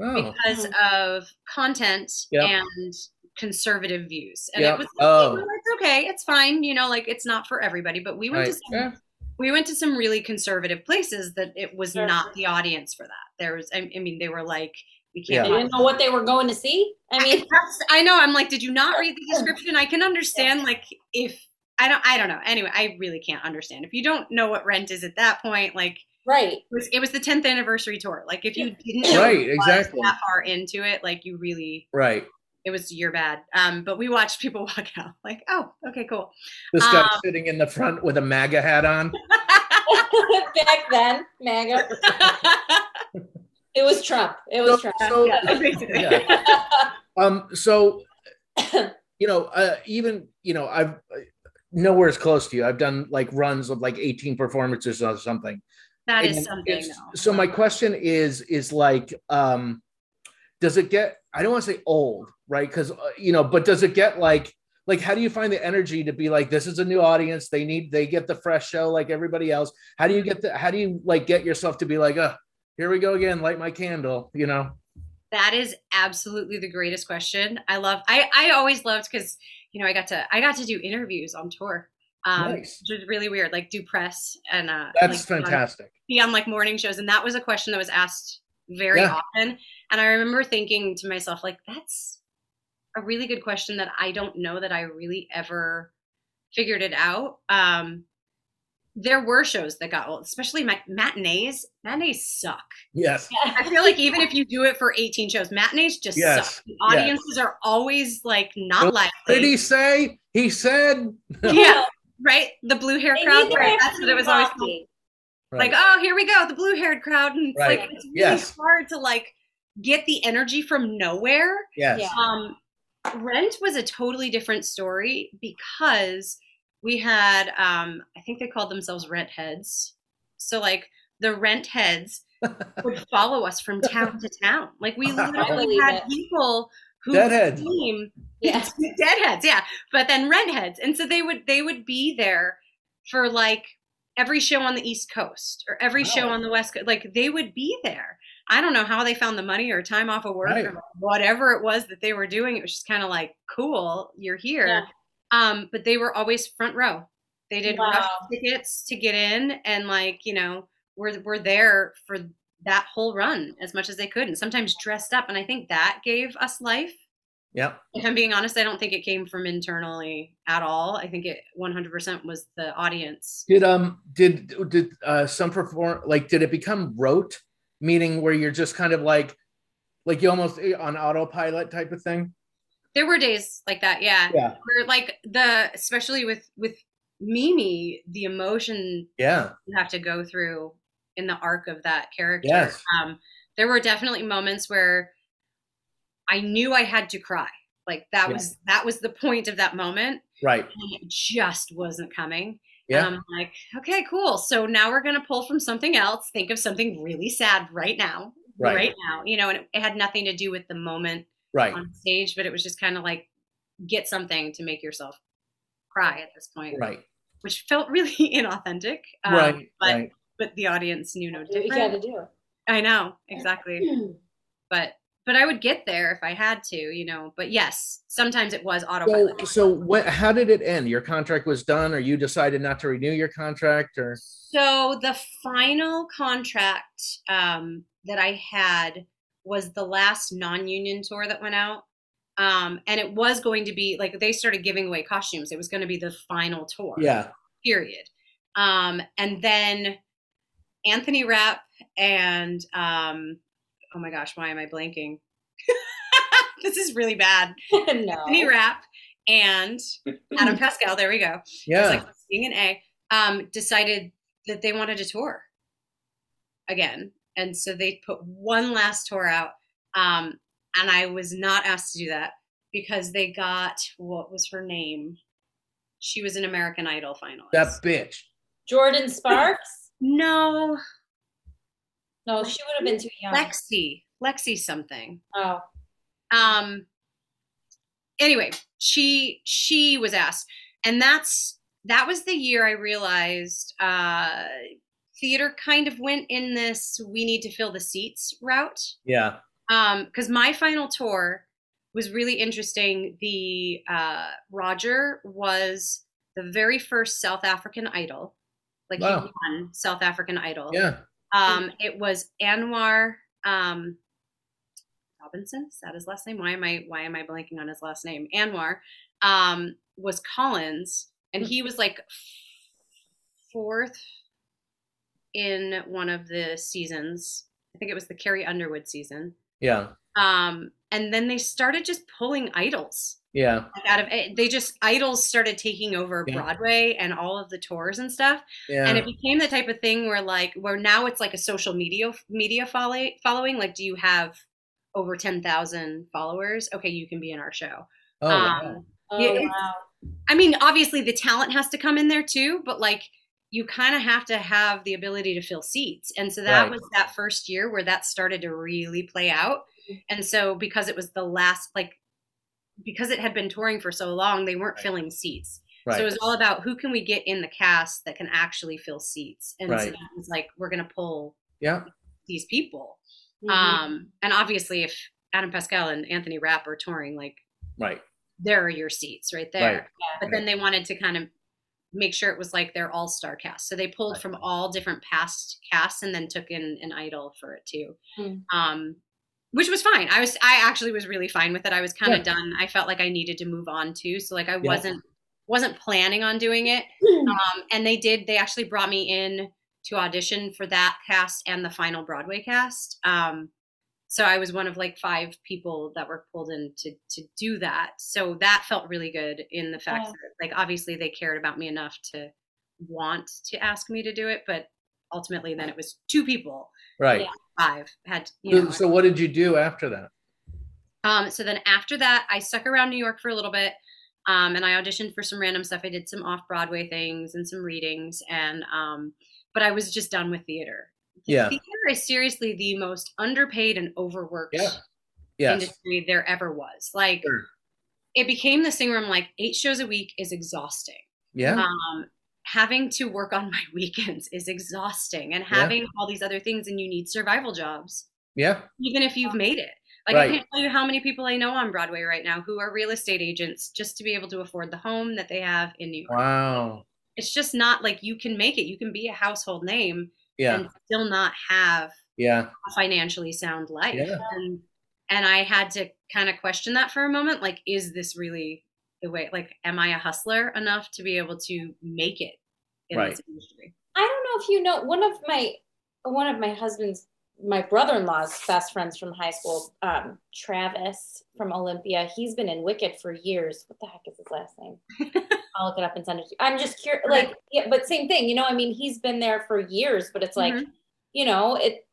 Oh. Because of content yep. and conservative views. And yep. it was like, oh. well, it's okay. It's fine. You know, like, it's not for everybody. But we went right. to some, yeah. we went to some really conservative places that it was sure. not the audience for that. There was, I, I mean, they were like, we can't. Yeah. They didn't know what they were going to see. I mean, I, I know. I'm like, did you not read the description? I can understand, like, if I don't, I don't know. Anyway, I really can't understand. If you don't know what Rent is at that point, like, right. It was, it was the tenth anniversary tour. Like, if you didn't know right, exactly. that far into it, like, you really, right. it was your bad. Um, but we watched people walk out like, oh, okay, cool. This um, guy sitting in the front with a MAGA hat on. Back then, MAGA. It was Trump. It was so, Trump. So, yeah, basically. Yeah. um, so, you know, uh, even, you know, I've nowhere as close to you. I've done like runs of like eighteen performances or something. That and is something. Though. So my question is, is like, um, does it get, I don't want to say old, right? Because, uh, you know, but does it get like, like, how do you find the energy to be like, this is a new audience. They need, they get the fresh show like everybody else. How do you get the, how do you like get yourself to be like, uh, here we go again, light my candle, you know? That is absolutely the greatest question. I love, I, I always loved because, you know, I got to, I got to do interviews on tour. Um, nice. Which is really weird, like do press and uh, that's like, fantastic. Be on like morning shows, and that was a question that was asked very yeah. often. And I remember thinking to myself, like, that's a really good question that I don't know that I really ever figured it out. Um, there were shows that got old, especially my matinees. Matinees suck. Yes, I feel like even if you do it for eighteen shows, matinees just yes. suck. The audiences yes. are always like not what lively. Did he say? He said. Yeah. Right? The blue hair crowd, right? That's what it was always called. Right. Like, oh, here we go, the blue haired crowd. And it's right. like, it's really yes. hard to like get the energy from nowhere. Yes. Um, Rent was a totally different story because we had, um, I think they called themselves Rent Heads. So like the Rent Heads would follow us from town to town. Like we literally had it. people who Deadheads. Came Yes, Deadheads, yeah. But then Rent Heads. And so they would they would be there for like every show on the East Coast or every oh. show on the West Coast. Like they would be there. I don't know how they found the money or time off of work right. or whatever it was that they were doing. It was just kind of like, cool, you're here. Yeah. Um, but they were always front row. They did wow. rough tickets to get in and like, you know, we're we're there for that whole run as much as they could, and sometimes dressed up. And I think that gave us life. Yeah. If I'm being honest, I don't think it came from internally at all. I think it one hundred percent was the audience. Did um did did uh, some perform like did it become rote, meaning where you're just kind of like like you almost on autopilot type of thing? There were days like that, yeah. Yeah. Where like the especially with with Mimi, the emotion yeah you have to go through in the arc of that character. Yes. Um, there were definitely moments where I knew I had to cry. Like that yeah. was, that was the point of that moment. Right. And it just wasn't coming. Yeah. And I'm like, okay, cool. So now we're going to pull from something else. Think of something really sad right now, right, right now, you know, and it, it had nothing to do with the moment right. on stage, but it was just kind of like, get something to make yourself cry at this point. Right. Which felt really inauthentic. Um, right. But, right. but the audience knew no different. You had to do it. I know. Exactly. But But I would get there if I had to, you know, but yes, sometimes it was autopilot. So, so what, how did it end? Your contract was done or you decided not to renew your contract or? So the final contract um, that I had was the last non-union tour that went out. Um, and it was going to be like, they started giving away costumes. It was going to be the final tour. Yeah. Period. Um, and then Anthony Rapp and, um, oh my gosh, why am I blanking? This is really bad. No. Anthony Rapp and Adam Pascal, there we go. Yeah. It's like being an A, um, decided that they wanted a tour again. And so they put one last tour out. Um, and I was not asked to do that because they got, what was her name? She was an American Idol finalist. That bitch. Jordan Sparks? No. No, she would have been too young. Lexi, Lexi something. Oh. Um. Anyway, she she was asked, and that's that was the year I realized uh, theater kind of went in this, we need to fill the seats route. Yeah. Um, because my final tour was really interesting. The uh, Roger was the very first South African Idol. Like wow. He won South African Idol. Yeah. Um, it was Anwar um, Robinson. Is that his last name? Why am I why am I blanking on his last name? Anwar um, was Collins, and he was like fourth in one of the seasons. I think it was the Carrie Underwood season. Yeah. Um, and then they started just pulling idols. Yeah. Like out of they just idols started taking over yeah. Broadway and all of the tours and stuff. Yeah. And it became the type of thing where like where now it's like a social media media follow, following. Like, do you have over ten thousand followers? Okay, you can be in our show. Oh, um, wow. oh yeah, wow. I mean, obviously the talent has to come in there too, but like you kind of have to have the ability to fill seats. And so that right. was that first year where that started to really play out. And so because it was the last, like, because it had been touring for so long, they weren't right. filling seats. Right. So it was all about who can we get in the cast that can actually fill seats. And right. so that was like, we're going to pull yeah. these people. Mm-hmm. Um, and obviously if Adam Pascal and Anthony Rapp are touring, like, right. there are your seats right there. Right. But right. then they wanted to kind of make sure it was like their all-star cast. So they pulled right. from all different past casts and then took in an idol for it too. Mm-hmm. Um, which was fine. I was, I actually was really fine with it. I was kind of yeah. done. I felt like I needed to move on too. So like I yeah. wasn't, wasn't planning on doing it. Um, and they did, they actually brought me in to audition for that cast and the final Broadway cast. Um, so I was one of like five people that were pulled in to, to do that. So that felt really good in the fact yeah. that like, obviously they cared about me enough to want to ask me to do it, but ultimately then it was two people. Right. Yeah, five had, you know, so what did you do after that? Um, so then after that, I stuck around New York for a little bit. Um, and I auditioned for some random stuff. I did some off-Broadway things and some readings. And, um, but I was just done with theater. Yeah. Theater is seriously the most underpaid and overworked yeah. yes. industry there ever was. Like sure. it became this thing where I'm like, eight shows a week is exhausting. Yeah. Um, having to work on my weekends is exhausting, and having yeah. all these other things, and you need survival jobs. Yeah. Even if you've made it. Like right. I can't tell you how many people I know on Broadway right now who are real estate agents just to be able to afford the home that they have in New York. Wow. It's just not like you can make it. You can be a household name yeah. and still not have yeah. a financially sound life. Yeah. And, and I had to kind of question that for a moment. Like, is this really the way? Like, am I a hustler enough to be able to make it in right. this industry? I don't know if you know, one of my one of my husband's, my brother-in-law's best friends from high school, um, Travis from Olympia, he's been in Wicked for years. What the heck is his last name? I'll look it up and send it to you. I'm just curious, like, yeah, but same thing, you know, I mean, he's been there for years, but it's like, mm-hmm. you know, it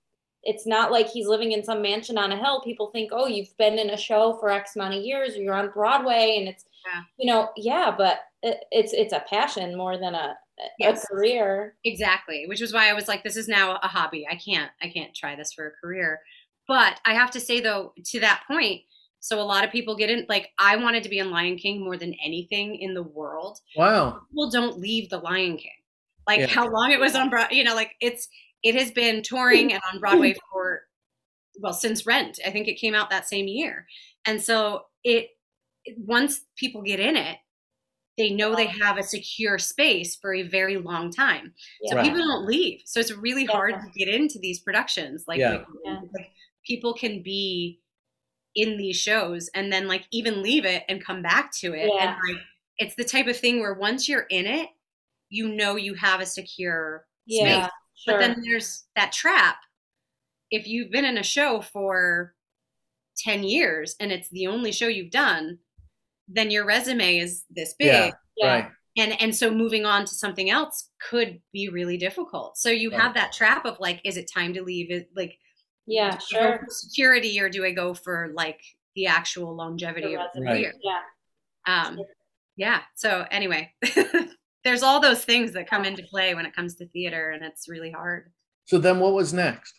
it's not like he's living in some mansion on a hill. People think, oh, you've been in a show for X amount of years, or you're on Broadway, and it's, yeah. you know, yeah, but it, it's it's a passion more than a, yes. a career. Exactly, which was why I was like, this is now a hobby. I can't, I can't try this for a career. But I have to say, though, to that point, so a lot of people get in, like, I wanted to be in Lion King more than anything in the world. Wow. People don't leave the Lion King. Like yeah. how long it was on Broadway, you know, like it's, it has been touring and on Broadway for, well, since Rent. I think it came out that same year. And so it, once people get in it, they know they have a secure space for a very long time. So right. people don't leave. So it's really yeah. hard to get into these productions. Like, yeah. like people can be in these shows and then like even leave it and come back to it. Yeah. And like, it's the type of thing where once you're in it, you know you have a secure yeah. space. Sure. But then there's that trap. If you've been in a show for ten years and it's the only show you've done, then your resume is this big. Yeah, yeah. Right. And and so moving on to something else could be really difficult. So you right. have that trap of like, is it time to leave? Is, like, yeah, sure. do I go for security, or do I go for like the actual longevity the of the career? Yeah. Um, yeah. So anyway, there's all those things that come into play when it comes to theater, and it's really hard. So then what was next?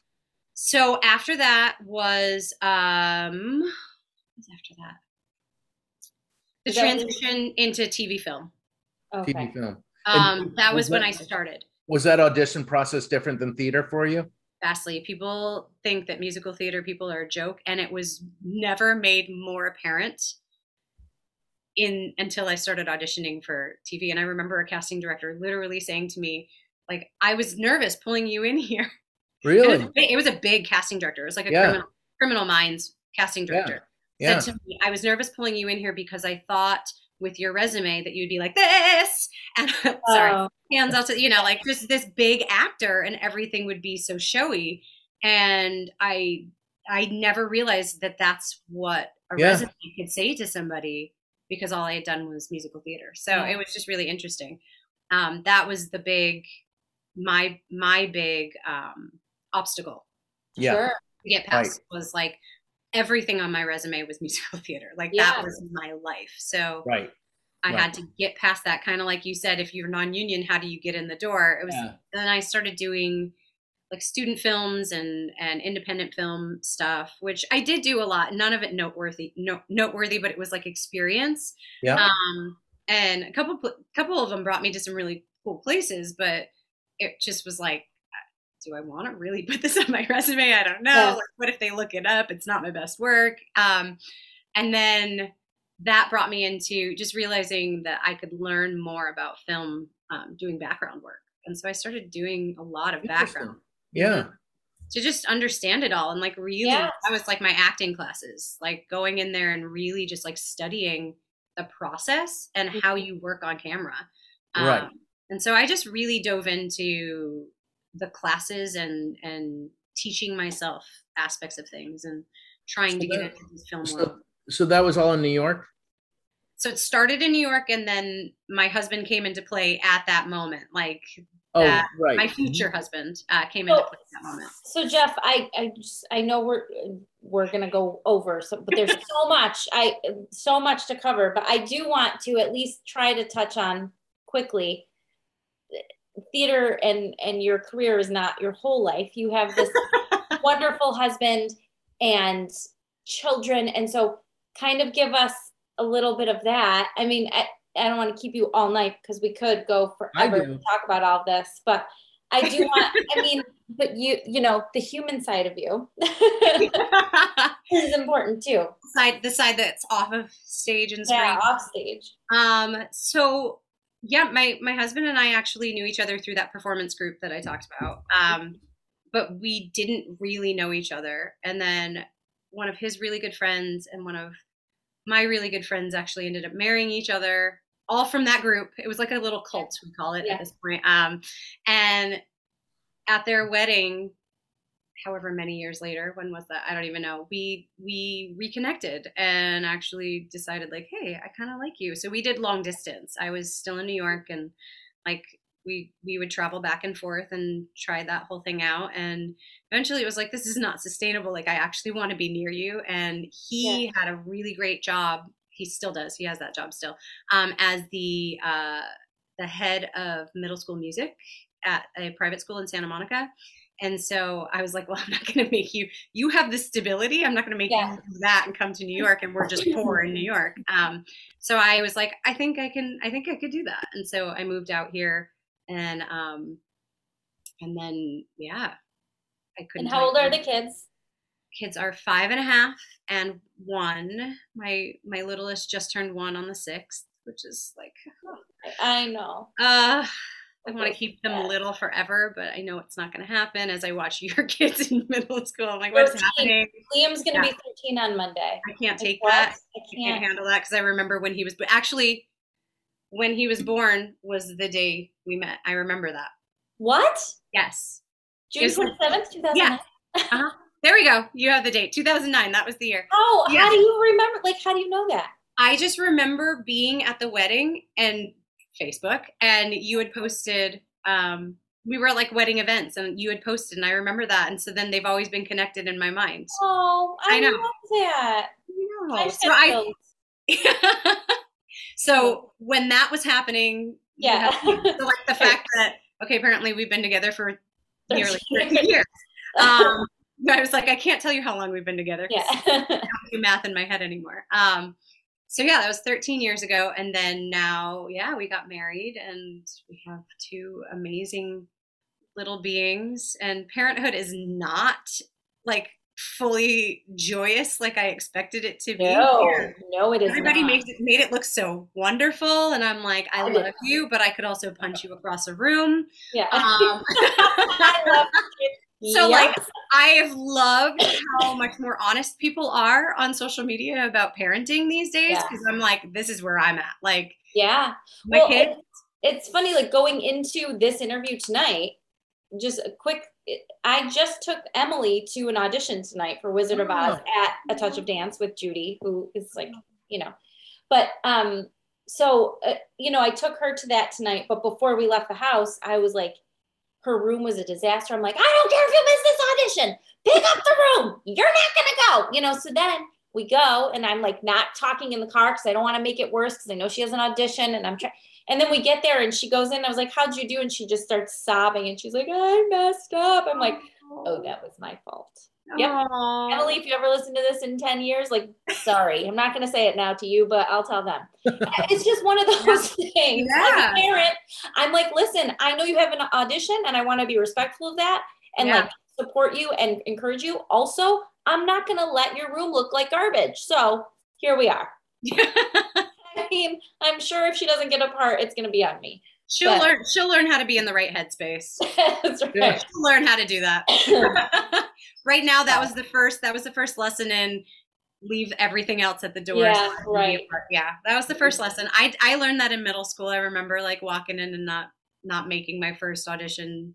So after that was, um, what was after that? The transition into T V film. Okay. T V film. Um, that was, was when that, I started. Was that audition process different than theater for you? Vastly. People think that musical theater people are a joke, and it was never made more apparent in until I started auditioning for T V. And I remember a casting director literally saying to me, like, I was nervous pulling you in here. Really? It was, big, it was a big casting director. It was like a yeah. criminal, criminal Minds casting director. Yeah. Yeah. Said to me, I was nervous pulling you in here because I thought with your resume that you'd be like this, and oh. sorry, hands out to, you know, like just this big actor, and everything would be so showy. And I, I never realized that that's what a yeah. resume could say to somebody, because all I had done was musical theater. So yeah. it was just really interesting. Um, that was the big, my, my big um, obstacle yeah. sure. to get past right. was like, everything on my resume was musical theater. Like yeah. that was my life. So right. I right. had to get past that. Kind of like you said, if you're non-union, how do you get in the door? It was, yeah. then I started doing like student films and, and independent film stuff, which I did do a lot. None of it noteworthy, no, noteworthy, but it was like experience. Yeah. Um, and a couple, couple of them brought me to some really cool places, but it just was like, do I want to really put this on my resume? I don't know. Yeah. Like, what if they look it up? It's not my best work. Um, and then that brought me into just realizing that I could learn more about film, um, doing background work. And so I started doing a lot of background. Yeah. To just understand it all. And like, really, yes. that was like my acting classes, like going in there and really just like studying the process and how you work on camera. Um, right. And so I just really dove into the classes and and teaching myself aspects of things and trying so to get that, into this film so, world. So that was all in New York? So it started in New York, and then my husband came into play at that moment. Like oh, that, right. my future mm-hmm. husband uh, came so, into play at that moment. So Jeff, I I, just, I know we're we're gonna go over, so, but there's so much I so much to cover. But I do want to at least try to touch on quickly. Theater and and your career is not your whole life. You have this wonderful husband and children, and so kind of give us a little bit of that. I mean, I, I don't want to keep you all night because we could go forever to talk about all this, but I do want, I mean, but you you know, the human side of you is important too. Side the side that's off of stage and screen. Yeah, off stage. Um so yeah, my, my husband and I actually knew each other through that performance group that I talked about. Um, but we didn't really know each other. And then one of his really good friends and one of my really good friends actually ended up marrying each other, all from that group. It was like a little cult, we call it yeah. at this point. Um, and at their wedding, however many years later, when was that? I don't even know. We, we reconnected and actually decided like, hey, I kind of like you. So we did long distance. I was still in New York, and like we, we would travel back and forth and try that whole thing out. And eventually it was like, this is not sustainable. Like, I actually want to be near you. And he yeah. had a really great job. He still does. He has that job still, um, as the, uh, the head of middle school music at a private school in Santa Monica. And so I was like, well, I'm not going to make you, you have this stability. I'm not going to make yeah. you do that and come to New York, and we're just poor in New York. Um, so I was like, I think I can, I think I could do that. And so I moved out here, and, um, and then, yeah, I couldn't. And how old are the kids? Kids are five and a half and one. My, my littlest just turned one on the sixth, which is like, oh. I know. Uh, I want to keep them little forever, but I know it's not going to happen. As I watch your kids in middle school, I'm like, what's happening? Liam's going to yeah. be thirteen on Monday. I can't take like, that. I can't. I can't handle that, because I remember when he was, but actually when he was born was the day we met. I remember that. What? Yes. June twenty-seventh, two thousand nine. Yeah. Uh-huh. There we go. You have the date. two thousand nine. That was the year. Oh, yeah. How do you remember? Like, how do you know that? I just remember being at the wedding and Facebook, and you had posted, um, we were at like wedding events, and you had posted, and I remember that. And so then they've always been connected in my mind. Oh, I, I know. love that. I know. I so, I, so when that was happening, yeah. You know, so like the fact that, okay, apparently we've been together for nearly thirty years. Um, I was like, I can't tell you how long we've been together. Yeah. I don't do math in my head anymore. Um, so yeah, that was thirteen years ago. And then now, yeah, we got married and we have two amazing little beings, and parenthood is not like fully joyous like I expected it to be. No, here. no it is Everybody not. Makes it, made it look so wonderful, and I'm like, I love you, but I could also punch you across a room. Yeah. Um, I love you. So yes. like, I have loved how much more honest people are on social media about parenting these days, because yeah. I'm like, this is where I'm at. Like, yeah, my well, kids. It's, it's funny, like going into this interview tonight, just a quick, I just took Emily to an audition tonight for Wizard of Oz at A Touch of Dance with Judy, who is like, you know, but, um, so, uh, you know, I took her to that tonight, but before we left the house, I was like, her room was a disaster. I'm like, I don't care if you miss this audition, pick up the room. You're not going to go, you know? So then we go, and I'm like, not talking in the car, 'cause I don't want to make it worse, 'cause I know she has an audition, and I'm trying. And then we get there and she goes in. I was like, how'd you do? And she just starts sobbing and she's like, I messed up. I'm like, oh, that was my fault. Yep. Aww. Emily, if you ever listen to this in ten years, like, sorry, I'm not going to say it now to you, but I'll tell them. It's just one of those things. Yeah. As a parent, I'm like, listen, I know you have an audition and I want to be respectful of that and yeah. like support you and encourage you. Also, I'm not going to let your room look like garbage. So here we are. I mean, I'm sure if she doesn't get a part, it's going to be on me. She'll but. learn. She'll learn how to be in the right headspace. That's right. Yeah, she'll learn how to do that. Right now, that was the first. That was the first lesson in leave everything else at the door. Yeah, so right. Yeah, that was the first lesson. I I learned that in middle school. I remember like walking in and not not making my first audition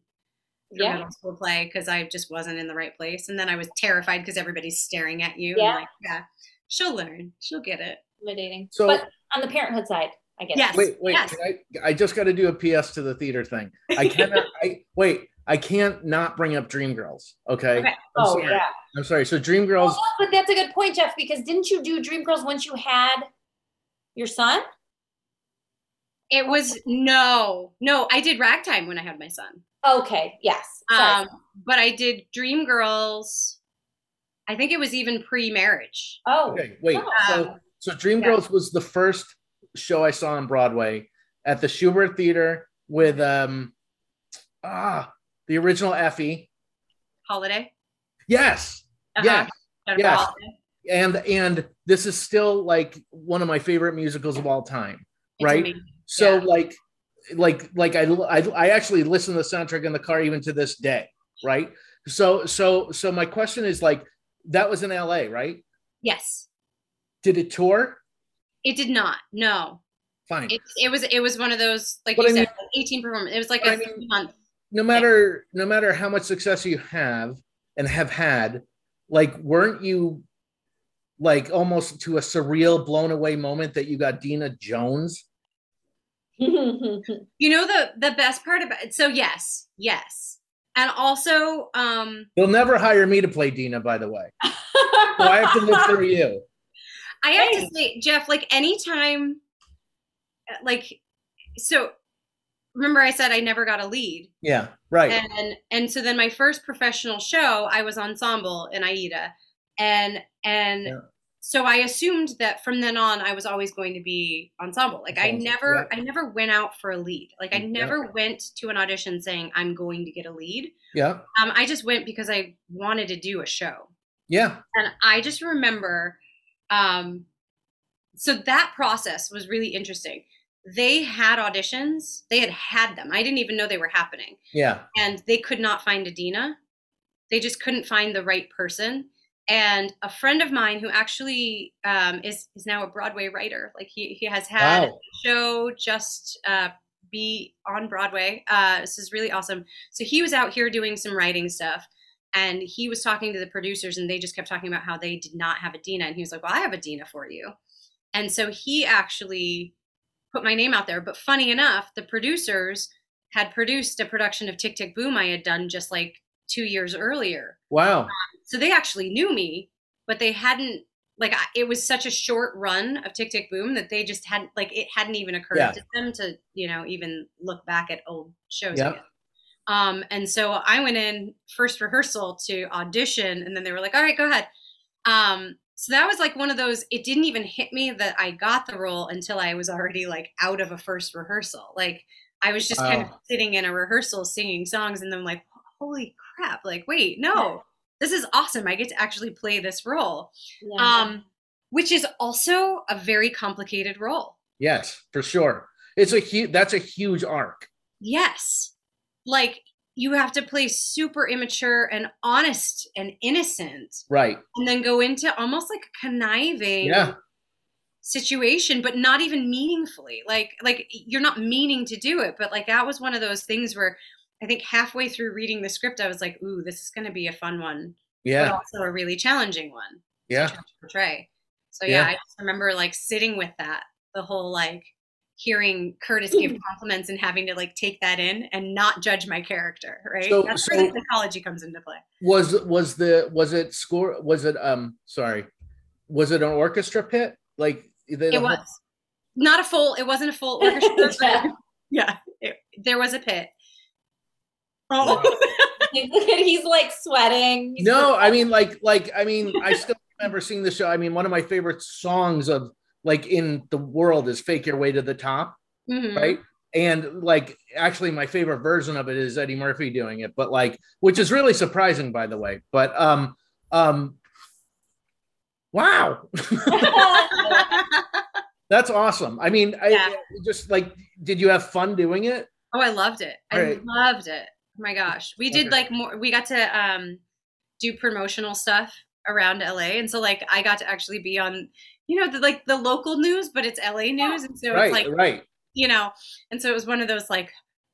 for yeah. middle school play because I just wasn't in the right place, and then I was terrified because everybody's staring at you. Yeah, and like, yeah. She'll learn. She'll get it. Intimidating. So, but on the parenthood side, I guess. Yes. Wait, wait. Yes. I, I just got to do a P S to the theater thing. I cannot. I wait. I can't not bring up Dreamgirls. Okay. okay. I'm oh sorry. yeah. I'm sorry. So Dreamgirls. Oh, but that's a good point, Jeff. Because didn't you do Dreamgirls once you had your son? It was no, no. I did Ragtime when I had my son. Okay. Yes. Sorry. Um, but I did Dreamgirls. I think it was even pre-marriage. Oh. Okay. Wait. Oh. So. So Dreamgirls yeah. was the first show I saw on Broadway at the Schubert Theater with um, ah, the original Effie. Holiday? Yes. Uh-huh. Yes. Jennifer yes. Holiday. And and this is still like one of my favorite musicals of all time. It's right? Amazing. So yeah. like like like I, I I actually listen to the soundtrack in the car even to this day, right? So so so my question is like that was in L A, right? Yes. Did it tour? It did not. No. Fine. It, it was. It was one of those, like but you I said, mean, eighteen performance. It was like a I mean, month. No matter, thing. no matter how much success you have and have had, like, weren't you, like, almost to a surreal, blown away moment that you got Dina Jones? You know the the best part about it. So yes, yes, and also, um, they'll never hire me to play Dina, by the way. So I have to live through you. I have Thanks. to say, Jeff, like anytime, like, so remember I said I never got a lead. Yeah, right. And and so then my first professional show, I was ensemble in Aida. And and yeah. so I assumed that from then on I was always going to be ensemble. Like ensemble. I never yeah. I never went out for a lead. Like I never yeah. went to an audition saying I'm going to get a lead. Yeah. Um, I just went because I wanted to do a show. Yeah. And I just remember Um, so that process was really interesting. They had auditions. They had had them. I didn't even know they were happening. Yeah. And they could not find a Dina. They just couldn't find the right person. And a friend of mine who actually um, is, is now a Broadway writer. Like he, he has had wow. a show just uh, be on Broadway. Uh, this is really awesome. So he was out here doing some writing stuff. And he was talking to the producers and they just kept talking about how they did not have a Dina. And he was like, well, I have a Dina for you. And so he actually put my name out there. But funny enough, the producers had produced a production of Tick Tick Boom I had done just like two years earlier. Wow. Um, so they actually knew me, but they hadn't, like, I, it was such a short run of Tick Tick Boom that they just hadn't, like, it hadn't even occurred yeah. to them to, you know, even look back at old shows yep. again. Um, and so I went in first rehearsal to audition and then they were like, all right, go ahead. Um, So that was like one of those, it didn't even hit me that I got the role until I was already like out of a first rehearsal. Like I was just oh. kind of sitting in a rehearsal singing songs and then like, holy crap, like, wait, no, this is awesome. I get to actually play this role, yeah. um, which is also a very complicated role. Yes, for sure. It's a huge, that's a huge arc. Yes. Like you have to play super immature and honest and innocent. Right. And then go into almost like a conniving yeah. situation, but not even meaningfully. Like, like you're not meaning to do it, but like that was one of those things where I think halfway through reading the script, I was like, ooh, this is going to be a fun one. Yeah. But also a really challenging one. Yeah. To portray. So yeah, yeah, I just remember like sitting with that the whole like, hearing Curtis give compliments and having to like take that in and not judge my character, right? So, that's so where the psychology comes into play. Was was the was it score? Was it um? Sorry, was it an orchestra pit? Like the, it the was whole... not a full. It wasn't a full orchestra. yeah, but, yeah it, there was a pit. Oh, he's like sweating. He's no, sweating. I mean like like I mean I still remember seeing the show. I mean, one of my favorite songs of. Like in the world is Fake Your Way to the Top, mm-hmm. right? And like, actually my favorite version of it is Eddie Murphy doing it, but like, which is really surprising by the way, but um, um, wow. That's awesome. I mean, yeah. I just like, did you have fun doing it? Oh, I loved it. All I right. loved it. Oh my gosh. We did okay. like more, we got to um, do promotional stuff around L A. And so like, I got to actually be on, you know, the, like the local news, but it's L A news. And so right, it's like, right. you know, and so it was one of those, like,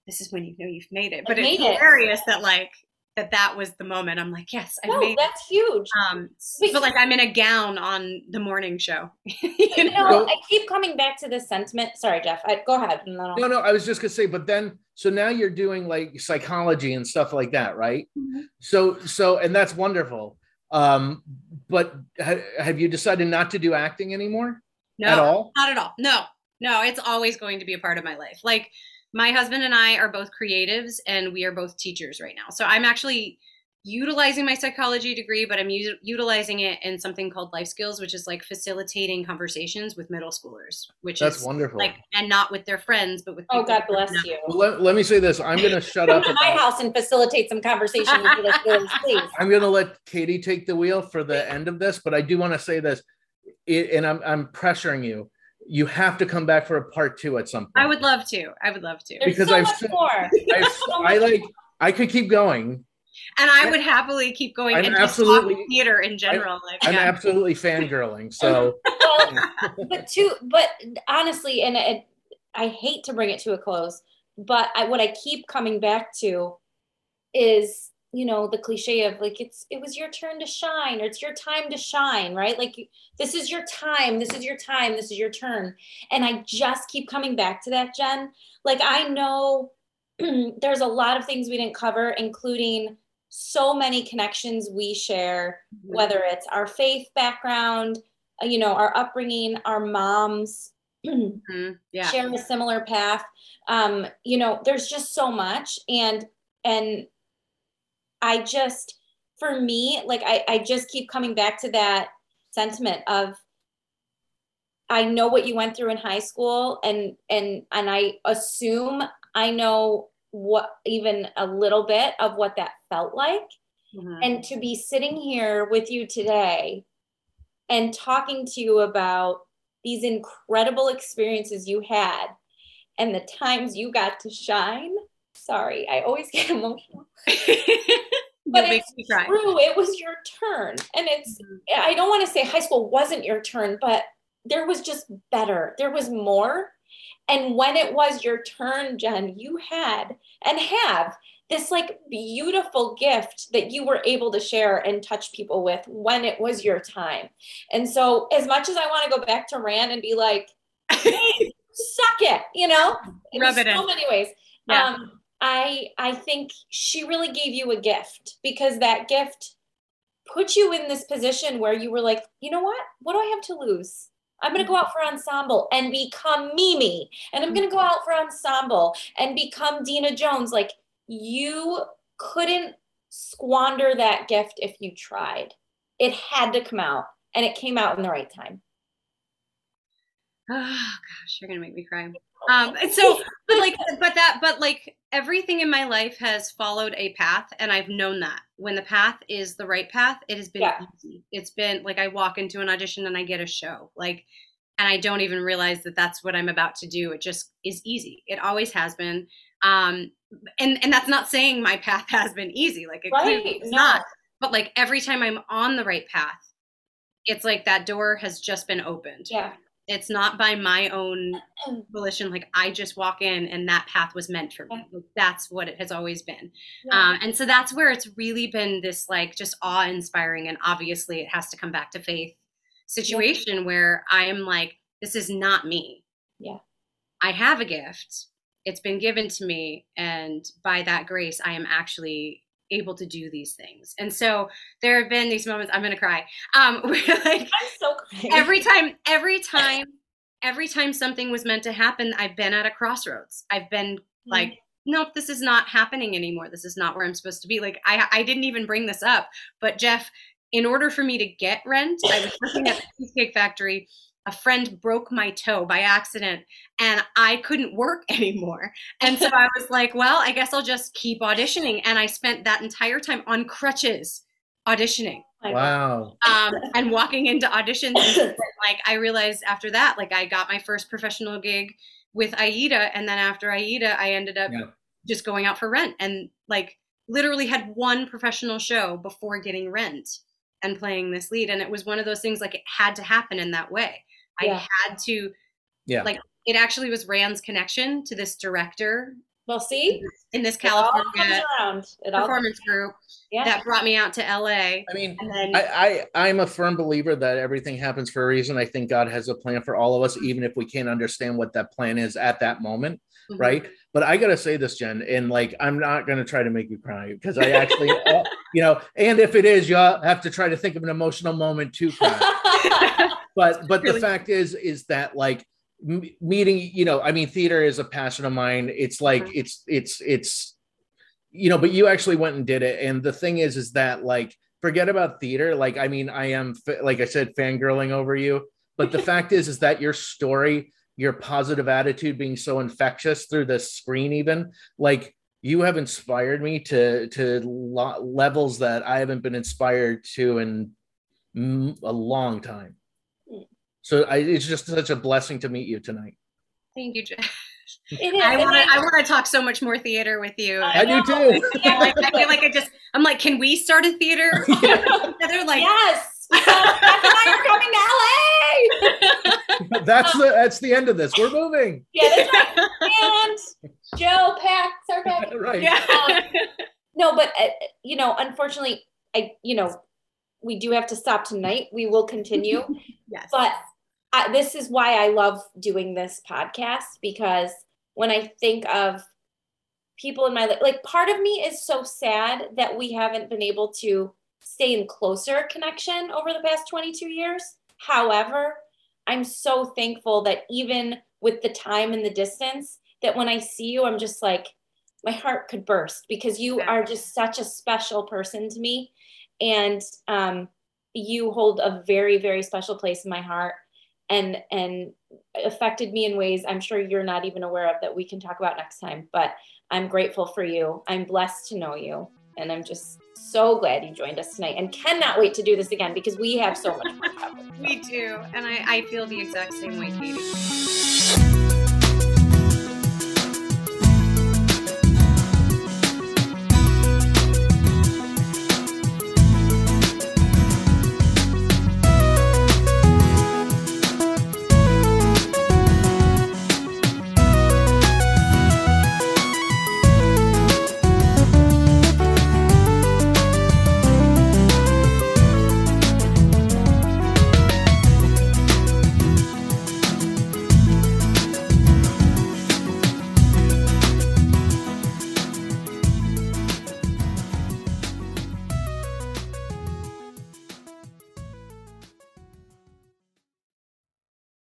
this is when you know you've made it. But it's hilarious it. that like, that that was the moment. I'm like, yes, I've no, made that's it. Huge. Um, but like, I'm in a gown on the morning show. you know? No, I keep coming back to this sentiment. Sorry, Jeff, I, go ahead. And then I'll... No, no, I was just gonna say, but then, so now you're doing like psychology and stuff like that, right? Mm-hmm. So, so, and that's wonderful. Um, but ha have you decided not to do acting anymore? No, at all? Not at all. No, no, it's always going to be a part of my life. Like my husband and I are both creatives and we are both teachers right now. So I'm actually utilizing my psychology degree, but I'm u utilizing it in something called life skills, which is like facilitating conversations with middle schoolers, which That's is wonderful. Like, and not with their friends, but with Oh, God bless you. Well, let, let me say this. I'm going to shut up. Come to my house and facilitate some conversation with middle schoolers, please. I'm going to let Katie take the wheel for the end of this, but I do want to say this, it, and I'm, I'm pressuring you. You have to come back for a part two at some point. I would love to. I would love to. There's because so I've, much more. I've, so I like, more. I could keep going. And I would happily keep going I'm and absolutely just talk theater in general. I, like, I'm yeah. absolutely fangirling. So, well, but to but honestly, and it, I hate to bring it to a close, but I, what I keep coming back to is, you know, the cliche of like it's it was your turn to shine or it's your time to shine, right? Like you, this is your time, this is your time, this is your turn, and I just keep coming back to that, Jen. Like I know there's a lot of things we didn't cover, including. So many connections we share, whether it's our faith background, you know, our upbringing, our moms mm-hmm. yeah. share a similar path. Um, you know, there's just so much. And, and I just, for me, like, I, I just keep coming back to that sentiment of, I know what you went through in high school and, and, and I assume I know what even a little bit of what that felt like mm-hmm. and to be sitting here with you today and talking to you about these incredible experiences you had and the times you got to shine. Sorry, I always get emotional. But it makes me cry. True, it was your turn. And it's mm-hmm. I don't want to say high school wasn't your turn, but there was just better. There was more. And when it was your turn, Jen, you had and have this like beautiful gift that you were able to share and touch people with when it was your time. And so as much as I want to go back to Rand and be like, hey, suck it, you know, in Rub it so in. many ways, yeah. um, I, I think she really gave you a gift because that gift put you in this position where you were like, you know what, what do I have to lose? I'm going to go out for ensemble and become Mimi. And I'm going to go out for ensemble and become Dina Jones. Like you couldn't squander that gift if you tried. It had to come out. and it came out in the right time. Oh gosh, you're gonna make me cry. Um, and so, but like, but that, but like everything in my life has followed a path, and I've known that when the path is the right path, it has been yeah. easy. It's been like, I walk into an audition and I get a show, like, and I don't even realize that that's what I'm about to do. It just is easy. It always has been. Um, and, and that's not saying my path has been easy. Like it right. clearly is yeah. not, but like every time I'm on the right path, it's like that door has just been opened. Yeah. It's not by my own volition. Like I just walk in and that path was meant for me. Like, that's what it has always been. Yeah. Um, and so that's where it's really been this like just awe inspiring. And obviously it has to come back to faith situation yeah. where I am like, this is not me. Yeah. I have a gift. It's been given to me. And by that grace, I am actually able to do these things. And so there have been these moments, I'm going to cry. Um, where like, I'm so crying. Every time, every time, every time something was meant to happen, I've been at a crossroads. I've been like, mm-hmm. nope, this is not happening anymore. This is not where I'm supposed to be. Like I, I didn't even bring this up, but Jeff, in order for me to get Rent, I was working at the Cheesecake Factory. A friend broke my toe by accident and I couldn't work anymore. And so I was like, well, I guess I'll just keep auditioning. And I spent that entire time on crutches auditioning. Wow. Um, and walking into auditions. And like I realized after that, like I got my first professional gig with Aida. And then after Aida, I ended up yeah. just going out for Rent and like literally had one professional show before getting Rent and playing this lead. And it was one of those things like it had to happen in that way. I yeah. had to, yeah. like, it actually was Rand's connection to this director. Well, see? In this California performance group yeah. that brought me out to L A. I mean, and then, I, I, I'm a firm believer that everything happens for a reason. I think God has a plan for all of us, even if we can't understand what that plan is at that moment, mm-hmm. right? But I got to say this, Jen, and, like, I'm not going to try to make you cry because I actually, uh, you know, and if it is, y'all have to try to think of an emotional moment to cry. But but really? The fact is, is that like m meeting, you know, I mean, theater is a passion of mine. It's like, right. it's, it's, it's, you know, but you actually went and did it. And the thing is, is that like, forget about theater. Like, I mean, I am, like I said, fangirling over you. But the fact is, is that your story, your positive attitude being so infectious through the screen, even like you have inspired me to, to levels that I haven't been inspired to in a long time. So I, it's just such a blessing to meet you tonight. Thank you, Jeff. It is, I want to I want to talk so much more theater with you. I, I do too. Yeah, like, I feel like I just I'm like, can we start a theater? They're like, yes. That's why you're coming to L A. That's the that's the end of this. We're moving. Yeah, that's right. And Joe packs our bags. Right. Yeah. Um, no, but uh, you know, unfortunately, I you know, we do have to stop tonight. We will continue. Yes. But I, this is why I love doing this podcast, because when I think of people in my life, like part of me is so sad that we haven't been able to stay in closer connection over the past twenty-two years. However, I'm so thankful that even with the time and the distance, that when I see you, I'm just like, my heart could burst, because you are just such a special person to me. And, um, you hold a very, very special place in my heart, and and affected me in ways I'm sure you're not even aware of that we can talk about next time. But I'm grateful for you. I'm blessed to know you. And I'm just so glad you joined us tonight, and cannot wait to do this again, because we have so much more to cover. We do. And I, I feel the exact same way, Katie.